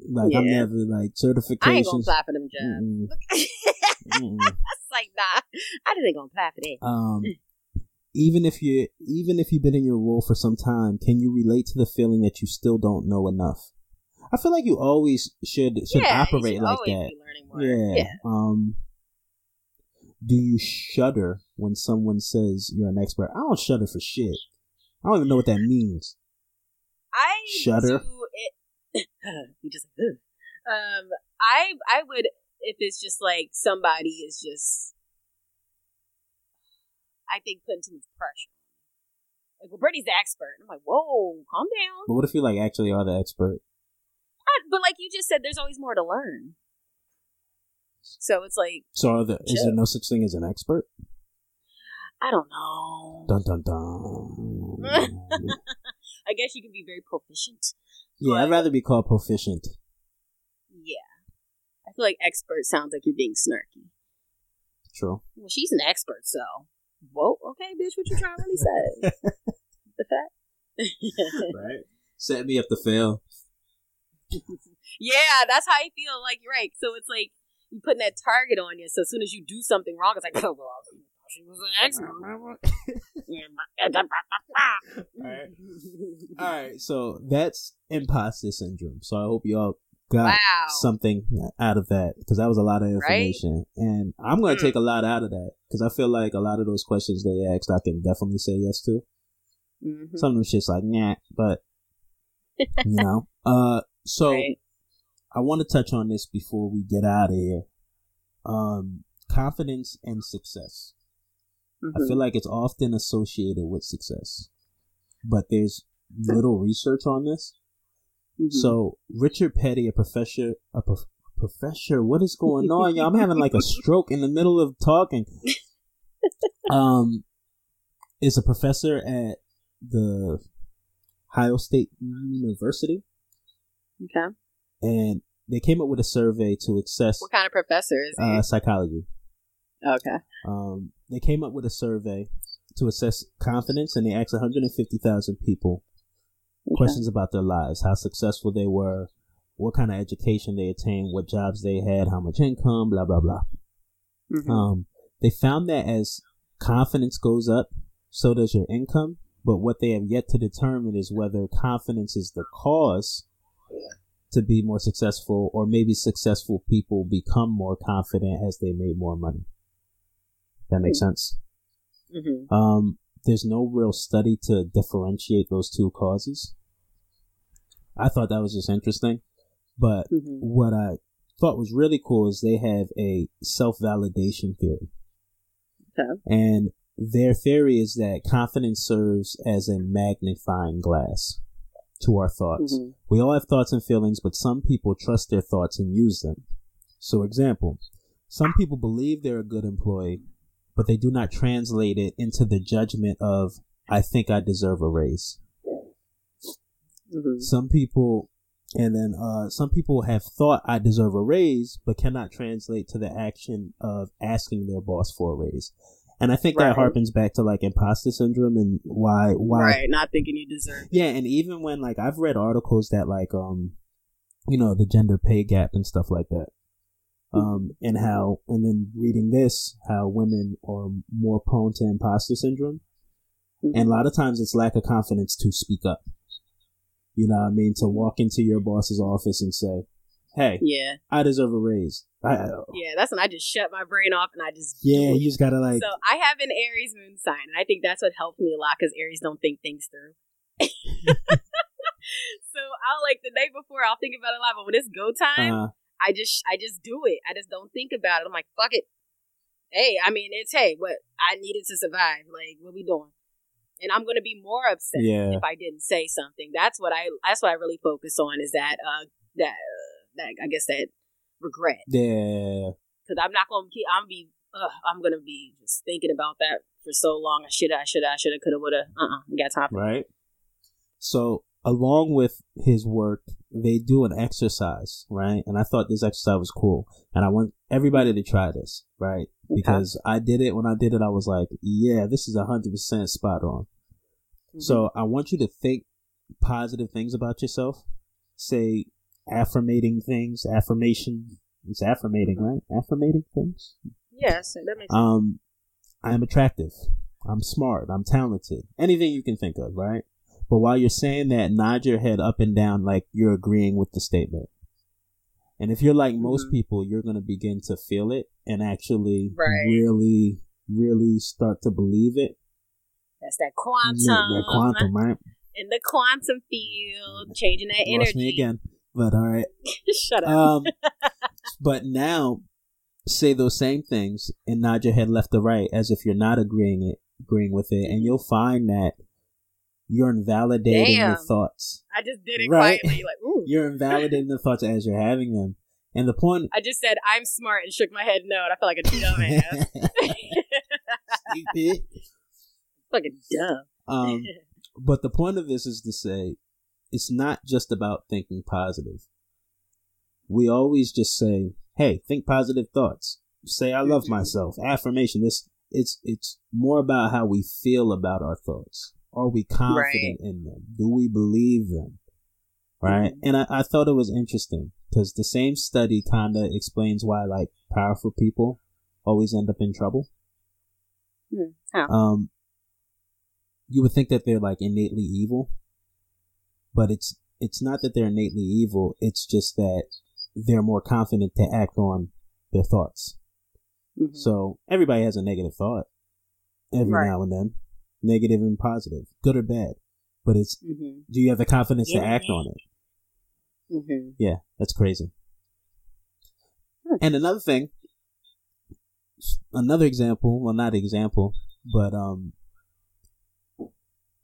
Like, yeah. I'm never, like, certifications. I ain't gonna apply for them jobs. That's like, nah. I just ain't gonna apply for that. Um, even if you, even if you've been in your role for some time, can you relate to the feeling that you still don't know enough? I feel like you always should should yeah, operate you should like always that. Be learning more. Yeah. yeah. Um. Do you shudder when someone says you're an expert? I don't shudder for shit. I don't even know what that means. I shudder. Do it. You just ugh. um. I I would if it's just like somebody is just. I think putting too much pressure. Like, well, Brittany's the expert. I'm like, whoa, calm down. But what if you like actually are the expert? I, but like you just said, there's always more to learn. So it's like. So are there, is there no such thing as an expert? I don't know. Dun dun dun. I guess you can be very proficient. Yeah, but I'd rather be called proficient. Yeah. I feel like expert sounds like you're being snarky. True. Well, she's an expert, so. Whoa, okay, bitch, what you trying to really say? The fact? Right. Set me up to fail. Yeah, that's how I feel. Like, you're right. So it's like, you're putting that target on you, so as soon as you do something wrong, it's like, oh, well, she was an expert. All right. All right, so that's imposter syndrome. So I hope y'all got wow. something out of that, because that was a lot of information. Right? And I'm going to mm. take a lot out of that, because I feel like a lot of those questions they asked, I can definitely say yes to. Mm-hmm. Some of them shit's like, nah, but, you know. Uh, so right. I want to touch on this before we get out of here. Um, confidence and success. I feel like it's often associated with success, but there's little research on this. Mm-hmm. So Richard Petty, a professor, a prof- professor, what is going on? Y'all? I'm having like a stroke in the middle of talking. Um, is a professor at the Ohio State University. Okay. And they came up with a survey to assess. What kind of professor is he? Uh, psychology. Okay. Um, they came up with a survey to assess confidence, and they asked one hundred fifty thousand people okay. questions about their lives, how successful they were, what kind of education they attained, what jobs they had, how much income, blah, blah, blah. Mm-hmm. Um, they found that as confidence goes up, so does your income, but what they have yet to determine is whether confidence is the cause to be more successful, or maybe successful people become more confident as they made more money. That makes mm-hmm. sense. Mm-hmm. Um, there's no real study to differentiate those two causes. I thought that was just interesting. But mm-hmm. what I thought was really cool is they have a self-validation theory. Okay. And their theory is that confidence serves as a magnifying glass to our thoughts. Mm-hmm. We all have thoughts and feelings, but some people trust their thoughts and use them. So, example, some people believe they're a good employee, but they do not translate it into the judgment of, I think I deserve a raise. Mm-hmm. Some people, and then uh, some people have thought I deserve a raise, but cannot translate to the action of asking their boss for a raise. And I think right. that harpens back to like imposter syndrome and why, why, right? Not thinking you deserve. Yeah, and even when like I've read articles that like um, you know, the gender pay gap and stuff like that, um, mm-hmm. and how, and then reading this, how women are more prone to imposter syndrome, mm-hmm. and a lot of times it's lack of confidence to speak up. You know what I mean? To walk into your boss's office and say, hey, yeah, I deserve a raise. I, I yeah, that's when I just shut my brain off and I just... Yeah, you just gotta like... So I have an Aries moon sign, and I think that's what helped me a lot because Aries don't think things through. So I'll like the day before, I'll think about it a lot, but when it's go time, uh-huh. I just I just do it. I just don't think about it. I'm like, fuck it. Hey, I mean, it's, hey, what I needed to survive. Like, what we doing? And I'm going to be more upset yeah. if I didn't say something. That's what I. That's what I really focus on. Is that uh, that uh, that I guess that regret. Yeah. Because I'm not going to keep. I'm be. Uh, I'm going to be just thinking about that for so long. I shoulda. I shoulda. I shoulda. Coulda. Woulda. Uh. Uh-uh, uh. Got time for right. That. So along with his work, they do an exercise, right? And I thought this exercise was cool, and I want everybody to try this, right? Okay. Because I did it. When I did it, I was like, yeah, this is a hundred percent spot on. Mm-hmm. So I want you to think positive things about yourself. Say affirmating things, affirmation. It's affirmating, mm-hmm. right? Affirmating things. Yes, that makes sense. Um, I am attractive. I'm smart. I'm talented. Anything you can think of, right? But while you're saying that, nod your head up and down like you're agreeing with the statement. And if you're like mm-hmm. most people, you're going to begin to feel it and actually right. really, really start to believe it. That's that quantum, yeah, that quantum, right? In the quantum field, changing that energy. Lost me again, but all right. Shut up. Um, but now, say those same things and nod your head left to right as if you're not agreeing it, agreeing with it, and you'll find that you're invalidating Damn. your thoughts. I just did it right? quietly, like ooh. You're invalidating the thoughts as you're having them, and the point. I just said I'm smart and shook my head no, and I felt like a dumbass. Stupid. Fucking dumb. um, but the point of this is to say, it's not just about thinking positive. We always just say, "Hey, think positive thoughts." Say, "I love myself." Affirmation. This it's it's more about how we feel about our thoughts. Are we confident right. in them? Do we believe them? Right. Mm-hmm. And I, I thought it was interesting because the same study kind of explains why like powerful people always end up in trouble. Mm. How? Um. You would think that they're like innately evil, but it's it's not that they're innately evil. It's just that they're more confident to act on their thoughts. Mm-hmm. So everybody has a negative thought every right. now and then, negative and positive, good or bad. But it's mm-hmm. do you have the confidence yeah. to act on it? Mm-hmm. Yeah, that's crazy. Huh. And another thing, another example. Well, not example, but um.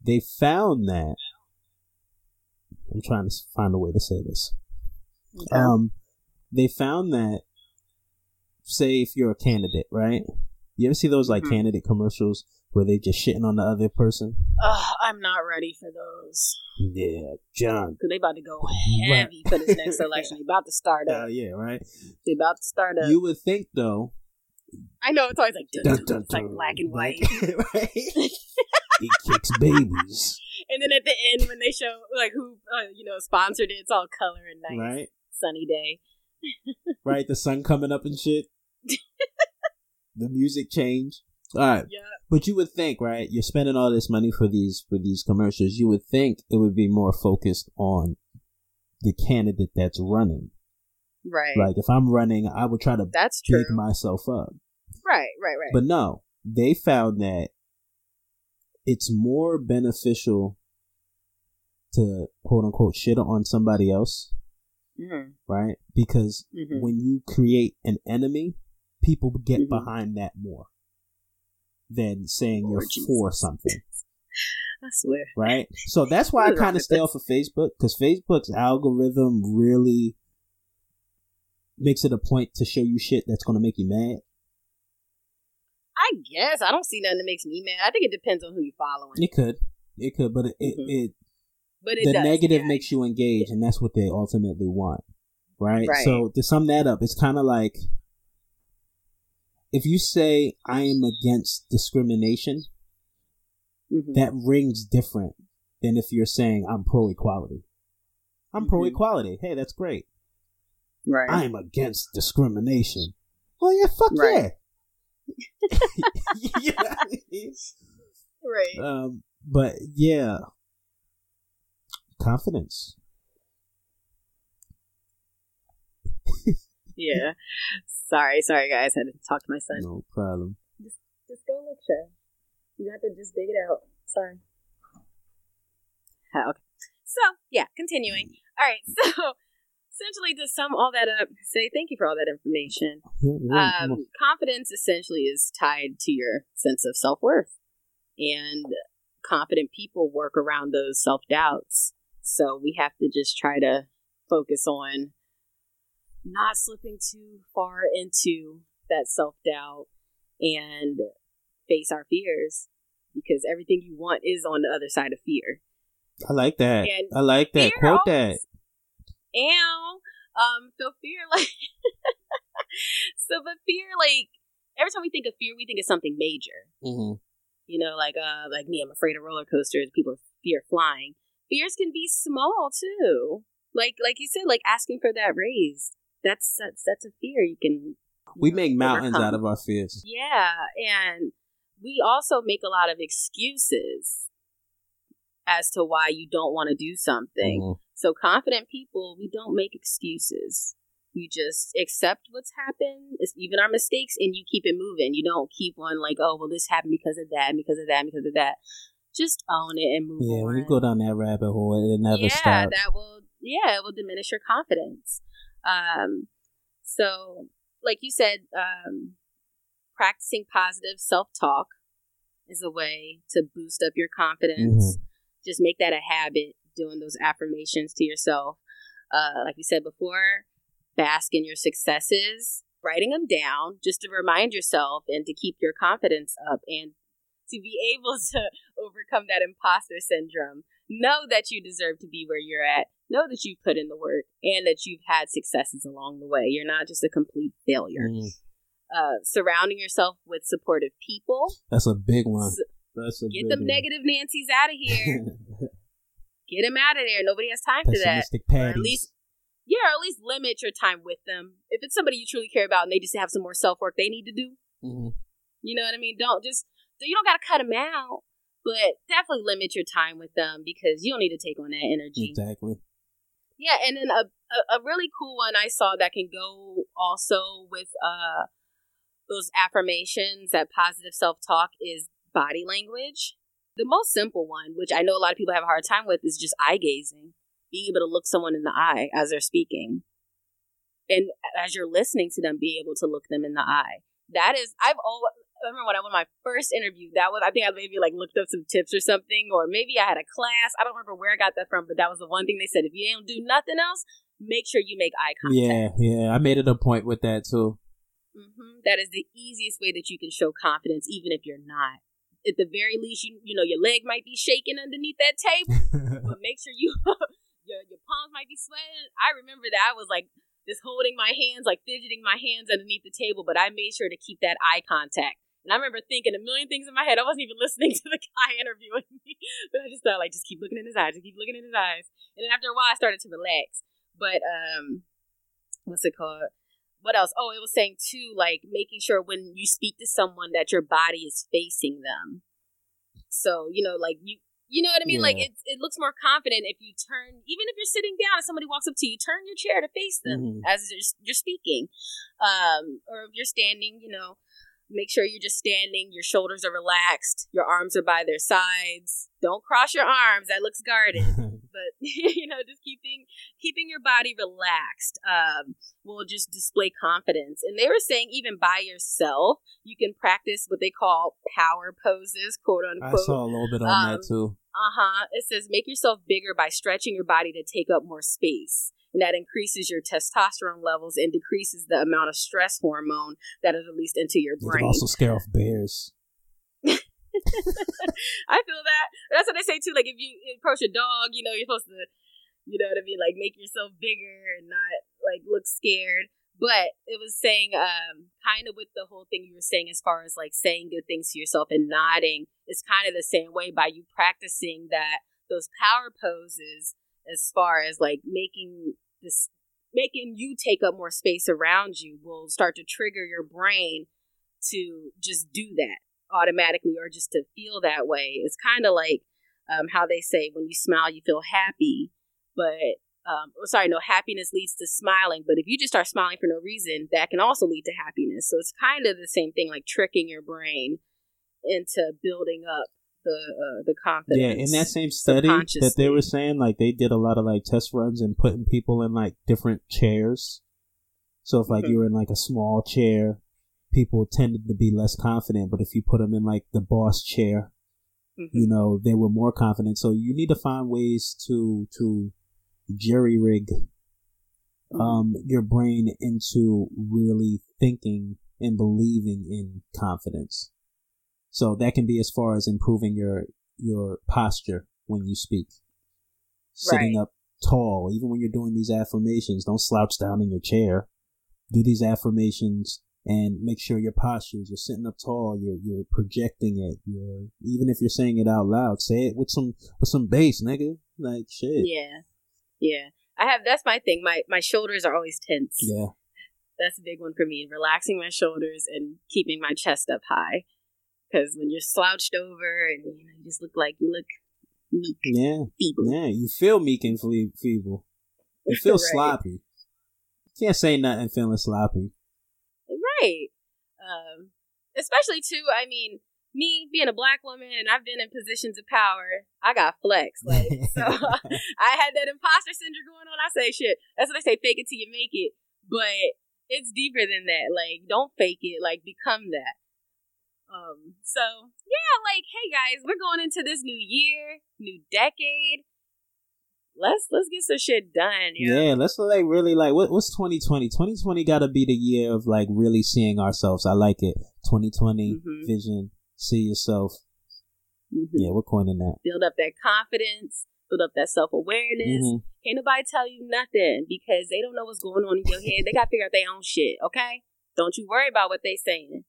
They found that, I'm trying to find a way to say this. Okay. Um, they found that, say if you're a candidate, right? You ever see those like mm-hmm. candidate commercials where they just shitting on the other person? Oh, I'm not ready for those. Yeah, John. Because they about to go heavy right. for this next election. They about to start up. Uh, yeah, right? They about to start up. You would think though. I know, it's always like, dun, dun, dun, it's like black and white. Right? He kicks babies. And then at the end, when they show, like, who, uh, you know, sponsored it, it's all color and nice. Right? Sunny day. Right? The sun coming up and shit. The music change. All right. Yeah. But you would think, right? You're spending all this money for these, for these commercials. You would think it would be more focused on the candidate that's running. Right. Like, if I'm running, I would try to that's big true. myself up. Right, right, right. But no, they found that it's more beneficial to, quote unquote, shit on somebody else. Mm-hmm. Right? Because mm-hmm. when you create an enemy, people get mm-hmm. behind that more than saying oh, you're Jesus. for something. I swear. Right? So that's why I kind of stay off of Facebook, because Facebook's algorithm really makes it a point to show you shit that's going to make you mad. I guess. I don't see nothing that makes me mad. I think it depends on who you're following. It could. It could, but it... Mm-hmm. it, it But it the does, negative yeah. makes you engage, yeah. and that's what they ultimately want, right? right? So to sum that up, it's kind of like if you say I am against discrimination, mm-hmm. that rings different than if you're saying I'm pro equality. I'm mm-hmm. pro equality. Hey, that's great. Right. I am against discrimination. Well, yeah, fuck right. yeah. You know what I mean? Right. Um, but yeah. Confidence. yeah. Sorry, sorry, guys. I had to talk to my son. No problem. Just, just go look, child. You have to just dig it out. Sorry. How? So, yeah, continuing. All right. So, essentially, to sum all that up, say thank you for all that information. Yeah, yeah, um, confidence essentially is tied to your sense of self-worth. And confident people work around those self-doubts. So we have to just try to focus on not slipping too far into that self-doubt and face our fears, because everything you want is on the other side of fear. I like that. And I like that. Quote that. Ow. Um, so fear, like, so but fear, like, every time we think of fear, we think of something major. Mm-hmm. You know, like, uh, like me, I'm afraid of roller coasters. People fear flying. Fears can be small, too. Like like you said, like asking for that raise. That's that's, that's a fear you can you We know, make mountains overcome. Out of our fears. Yeah. And we also make a lot of excuses as to why you don't want to do something. Mm-hmm. So confident people, we don't make excuses. You just accept what's happened, even our mistakes, and you keep it moving. You don't keep on like, oh, well, this happened because of that, because of that, because of that. Just own it and move yeah, on. Yeah, when you go down that rabbit hole, it never yeah, stops. Yeah, that will, yeah, it will diminish your confidence. Um, so, like you said, um, practicing positive self-talk is a way to boost up your confidence. Mm-hmm. Just make that a habit, doing those affirmations to yourself. Uh, like we said before, bask in your successes, writing them down just to remind yourself and to keep your confidence up and to be able to overcome that imposter syndrome. Know that you deserve to be where you're at. Know that you've put in the work and that you've had successes along the way. You're not just a complete failure. Mm. Uh, surrounding yourself with supportive people. That's a big one. That's a Get big them one. Negative Nancy's out of here. Get them out of there. Nobody has time Pessimistic for that. Patties. Or at least Yeah, or at least limit your time with them. If it's somebody you truly care about and they just have some more self-work they need to do, mm-hmm. you know what I mean? Don't just, you don't got to cut them out, but definitely limit your time with them because you don't need to take on that energy. Exactly. Yeah, and then a, a, a really cool one I saw that can go also with uh, those affirmations, that positive self-talk, is body language. The most simple one, which I know a lot of people have a hard time with, is just eye gazing. Being able to look someone in the eye as they're speaking. And as you're listening to them, be able to look them in the eye. That is, I've always, I remember when I went my first interview, that was, I think I maybe like looked up some tips or something, or maybe I had a class. I don't remember where I got that from, but that was the one thing they said. If you don't do nothing else, make sure you make eye contact. Yeah, yeah. I made it a point with that too. Mm-hmm. That is the easiest way that you can show confidence, even if you're not. At the very least, you, you know, your leg might be shaking underneath that table, but make sure you... Your, your palms might be sweating. I remember that I was like just holding my hands, like fidgeting my hands underneath the table, but I made sure to keep that eye contact. And I remember thinking a million things in my head. I wasn't even listening to the guy interviewing me, but I just thought like, just keep looking in his eyes, just keep looking in his eyes. And then after a while, I started to relax. But um, what's it called? What else? Oh, it was saying too, like making sure when you speak to someone that your body is facing them. So, you know, like you, You know what I mean? Yeah. Like, it, it looks more confident if you turn, even if you're sitting down and somebody walks up to you, turn your chair to face them mm-hmm. as you're, you're speaking. Um, or if you're standing, you know, make sure you're just standing, your shoulders are relaxed, your arms are by their sides. Don't cross your arms. That looks guarded. But, you know, just keeping keeping your body relaxed um, will just display confidence. And they were saying even by yourself, you can practice what they call power poses, quote unquote. I saw a little bit on um, that too. Uh-huh. It says make yourself bigger by stretching your body to take up more space. And that increases your testosterone levels and decreases the amount of stress hormone that is released into your brain. You can also scare off bears. I feel that. That's what they say too. Like if you approach a dog, you know, you're supposed to, you know what I mean, like make yourself bigger and not like look scared. But it was saying um, kind of with the whole thing you were saying as far as like saying good things to yourself and nodding. It's kind of the same way by you practicing that those power poses. As far as like making this, making you take up more space around you will start to trigger your brain to just do that automatically or just to feel that way. It's kind of like um, how they say when you smile, you feel happy. But, um, sorry, no, happiness leads to smiling. But if you just start smiling for no reason, that can also lead to happiness. So it's kind of the same thing, like tricking your brain into building up the uh, the confidence. Yeah, in that same study that they were saying, like they did a lot of like test runs and putting people in like different chairs. So if like mm-hmm. you were in like a small chair, people tended to be less confident. But if you put them in like the boss chair, mm-hmm. you know, they were more confident. So you need to find ways to to jerry rig mm-hmm. um your brain into really thinking and believing in confidence. So that can be as far as improving your your posture when you speak. Right. Sitting up tall, even when you're doing these affirmations, don't slouch down in your chair. Do these affirmations and make sure your postures, you're sitting up tall, you're you're projecting it. You're even if you're saying it out loud, say it with some with some bass, nigga. Like shit. Yeah. Yeah. I have that's my thing. My my shoulders are always tense. Yeah. That's a big one for me. Relaxing my shoulders and keeping my chest up high. Because when you're slouched over and you know, you just look like you look meek, yeah, feeble. Yeah, you feel meek and fle- feeble. You feel right. sloppy. You can't say nothing feeling sloppy. Right. Um, especially, too, I mean, me being a black woman and I've been in positions of power, I got flex. Like, so I had that imposter syndrome going on. I say shit. That's what they say, fake it till you make it. But it's deeper than that. Like, don't fake it. Like, become that. Um, so yeah, like, hey guys, we're going into this new year, new decade. Let's, let's get some shit done. You know? Yeah. Let's like really like, what, what's twenty twenty? twenty twenty gotta be the year of like really seeing ourselves. I like it. twenty twenty mm-hmm. vision, see yourself. Mm-hmm. Yeah. We're coining that. Build up that confidence, build up that self-awareness. Mm-hmm. Can't nobody tell you nothing because they don't know what's going on in your head. They got to figure out their own shit. Okay. Don't you worry about what they saying.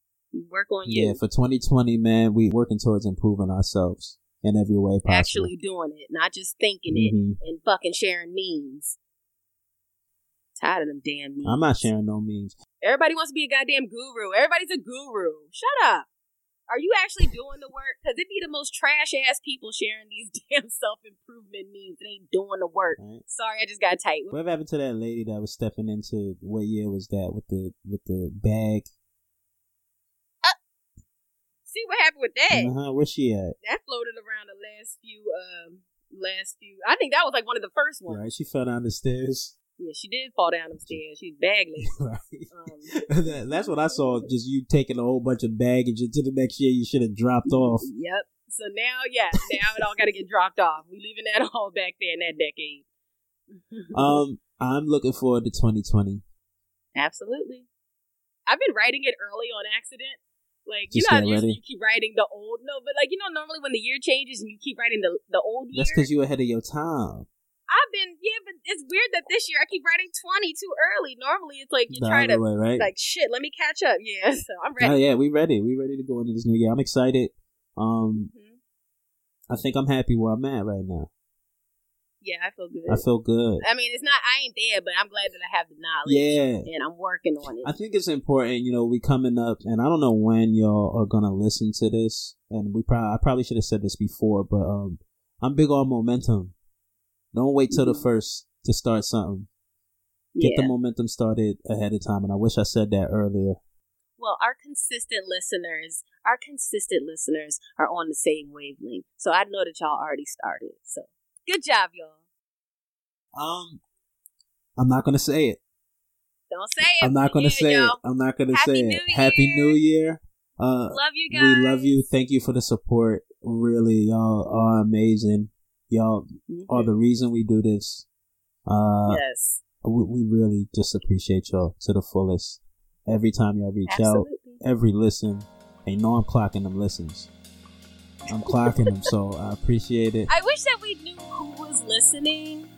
Work on you. Yeah, for twenty twenty, man, we working towards improving ourselves in every way possible. Actually doing it, not just thinking mm-hmm. it and fucking sharing memes. Tired of them damn memes. I'm not sharing no memes. Everybody wants to be a goddamn guru. Everybody's a guru. Shut up. Are you actually doing the work? Because it'd be the most trash ass people sharing these damn self-improvement memes. They ain't doing the work. Right. Sorry, I just got tight. Whatever happened to that lady that was stepping into, what year was that, with the with the bag? See what happened with that. Uh-huh. Where's she at? That floated around the last few, um, last few. I think that was like one of the first ones. Right. She fell down the stairs. Yeah, she did fall down the stairs. She's baggage. Right. Um, that, that's what I saw. Just you taking a whole bunch of baggage into the next year. You should have dropped off. Yep. So now, yeah, now it all got to get dropped off. We leaving that all back there in that decade. um, I'm looking forward to twenty twenty. Absolutely. I've been writing it early on accident. Like, you just know how usually you keep writing the old, no, but like, you know, normally when the year changes and you keep writing the, the old year. That's because you're ahead of your time. I've been, yeah, but it's weird that this year I keep writing twenty too early. Normally it's like you try to, way, right? Like, shit, let me catch up. Yeah, so I'm ready. Oh, yeah, we ready. We ready to go into this new year. I'm excited. Um, mm-hmm. I think I'm happy where I'm at right now. Yeah, I feel good. I feel good. I mean, it's not, I ain't there, but I'm glad that I have the knowledge. Yeah. And I'm working on it. I think it's important, you know, we coming up, and I don't know when y'all are going to listen to this, and we probably, I probably should have said this before, but um, I'm big on momentum. Don't wait till the first to start something. Get yeah. the momentum started ahead of time. And I wish I said that earlier. Well, our consistent listeners, our consistent listeners are on the same wavelength. So I know that y'all already started. So good job, y'all. Um, I'm not going to say it. Don't say it. I'm not going to say y'all. it. I'm not going to say it. Happy New Year. Uh, love you guys. We love you. Thank you for the support. Really, y'all are amazing. Y'all mm-hmm. are the reason we do this. Uh, yes. We, we really just appreciate y'all to the fullest. Every time y'all reach Absolutely. out, every listen. I know I'm clocking them listens. I'm clocking them, so I appreciate it. I wish that we knew who was listening.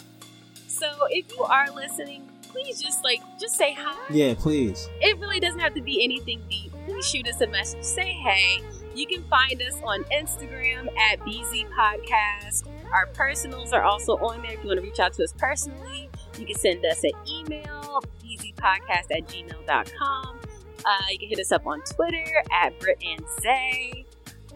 So if you are listening, please just like, just say hi. Yeah, please. It really doesn't have to be anything deep. Please shoot us a message. Say hey. You can find us on Instagram at B Z Podcast. Our personals are also on there. If you want to reach out to us personally, you can send us an email, b z podcast at gmail dot com. Uh, you can hit us up on Twitter at Britt and Zay.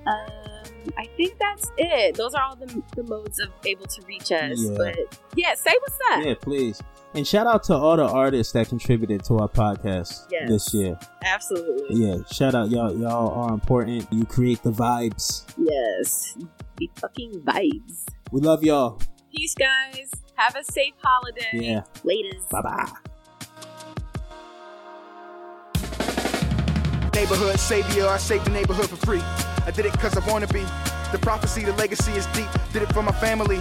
Um, I think that's it. Those are all the, the modes of able to reach us. Yeah. But yeah, say what's up. Yeah, please. And shout out to all the artists that contributed to our podcast yes, this year. Absolutely. Yeah, shout out. Y'all Y'all are important. You create the vibes. Yes. The fucking vibes. We love y'all. Peace, guys. Have a safe holiday. Yeah. Laters. Bye-bye. Neighborhood savior, I saved the neighborhood for free. I did it because I want to be. The prophecy, the legacy is deep. Did it for my family.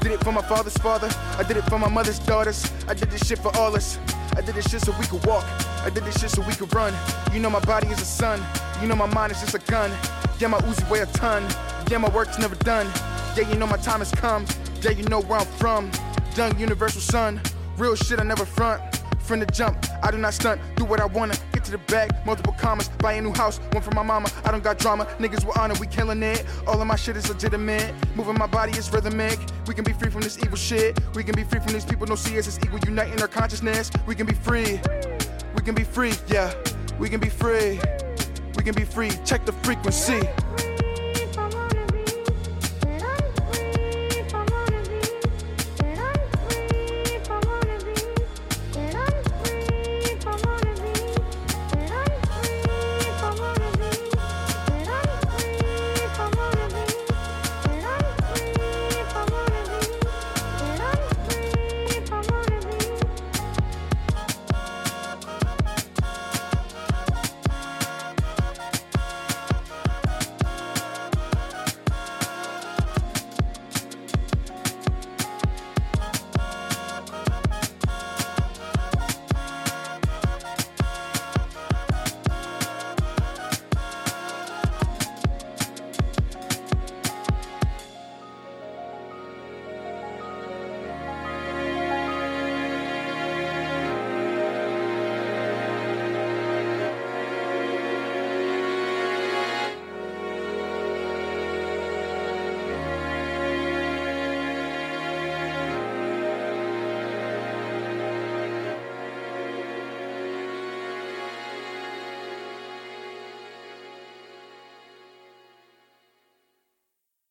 Did it for my father's father. I did it for my mother's daughters. I did this shit for all us. I did this shit so we could walk. I did this shit so we could run. You know my body is a sun. You know my mind is just a gun. Yeah, my Uzi weigh a ton. Yeah, my work's never done. Yeah, you know my time has come. Yeah, you know where I'm from. Young universal son. Real shit I never front. From the jump, I do not stunt. Do what I wanna. Get to the bag, multiple commas. Buy a new house, one for my mama. I don't got drama. Niggas with honor, we killing it. All of my shit is legitimate. Moving my body is rhythmic. We can be free from this evil shit. We can be free from these people. No see us as equal. Uniting our consciousness. We can be free. We can be free, yeah. We can be free. We can be free. Check the frequency.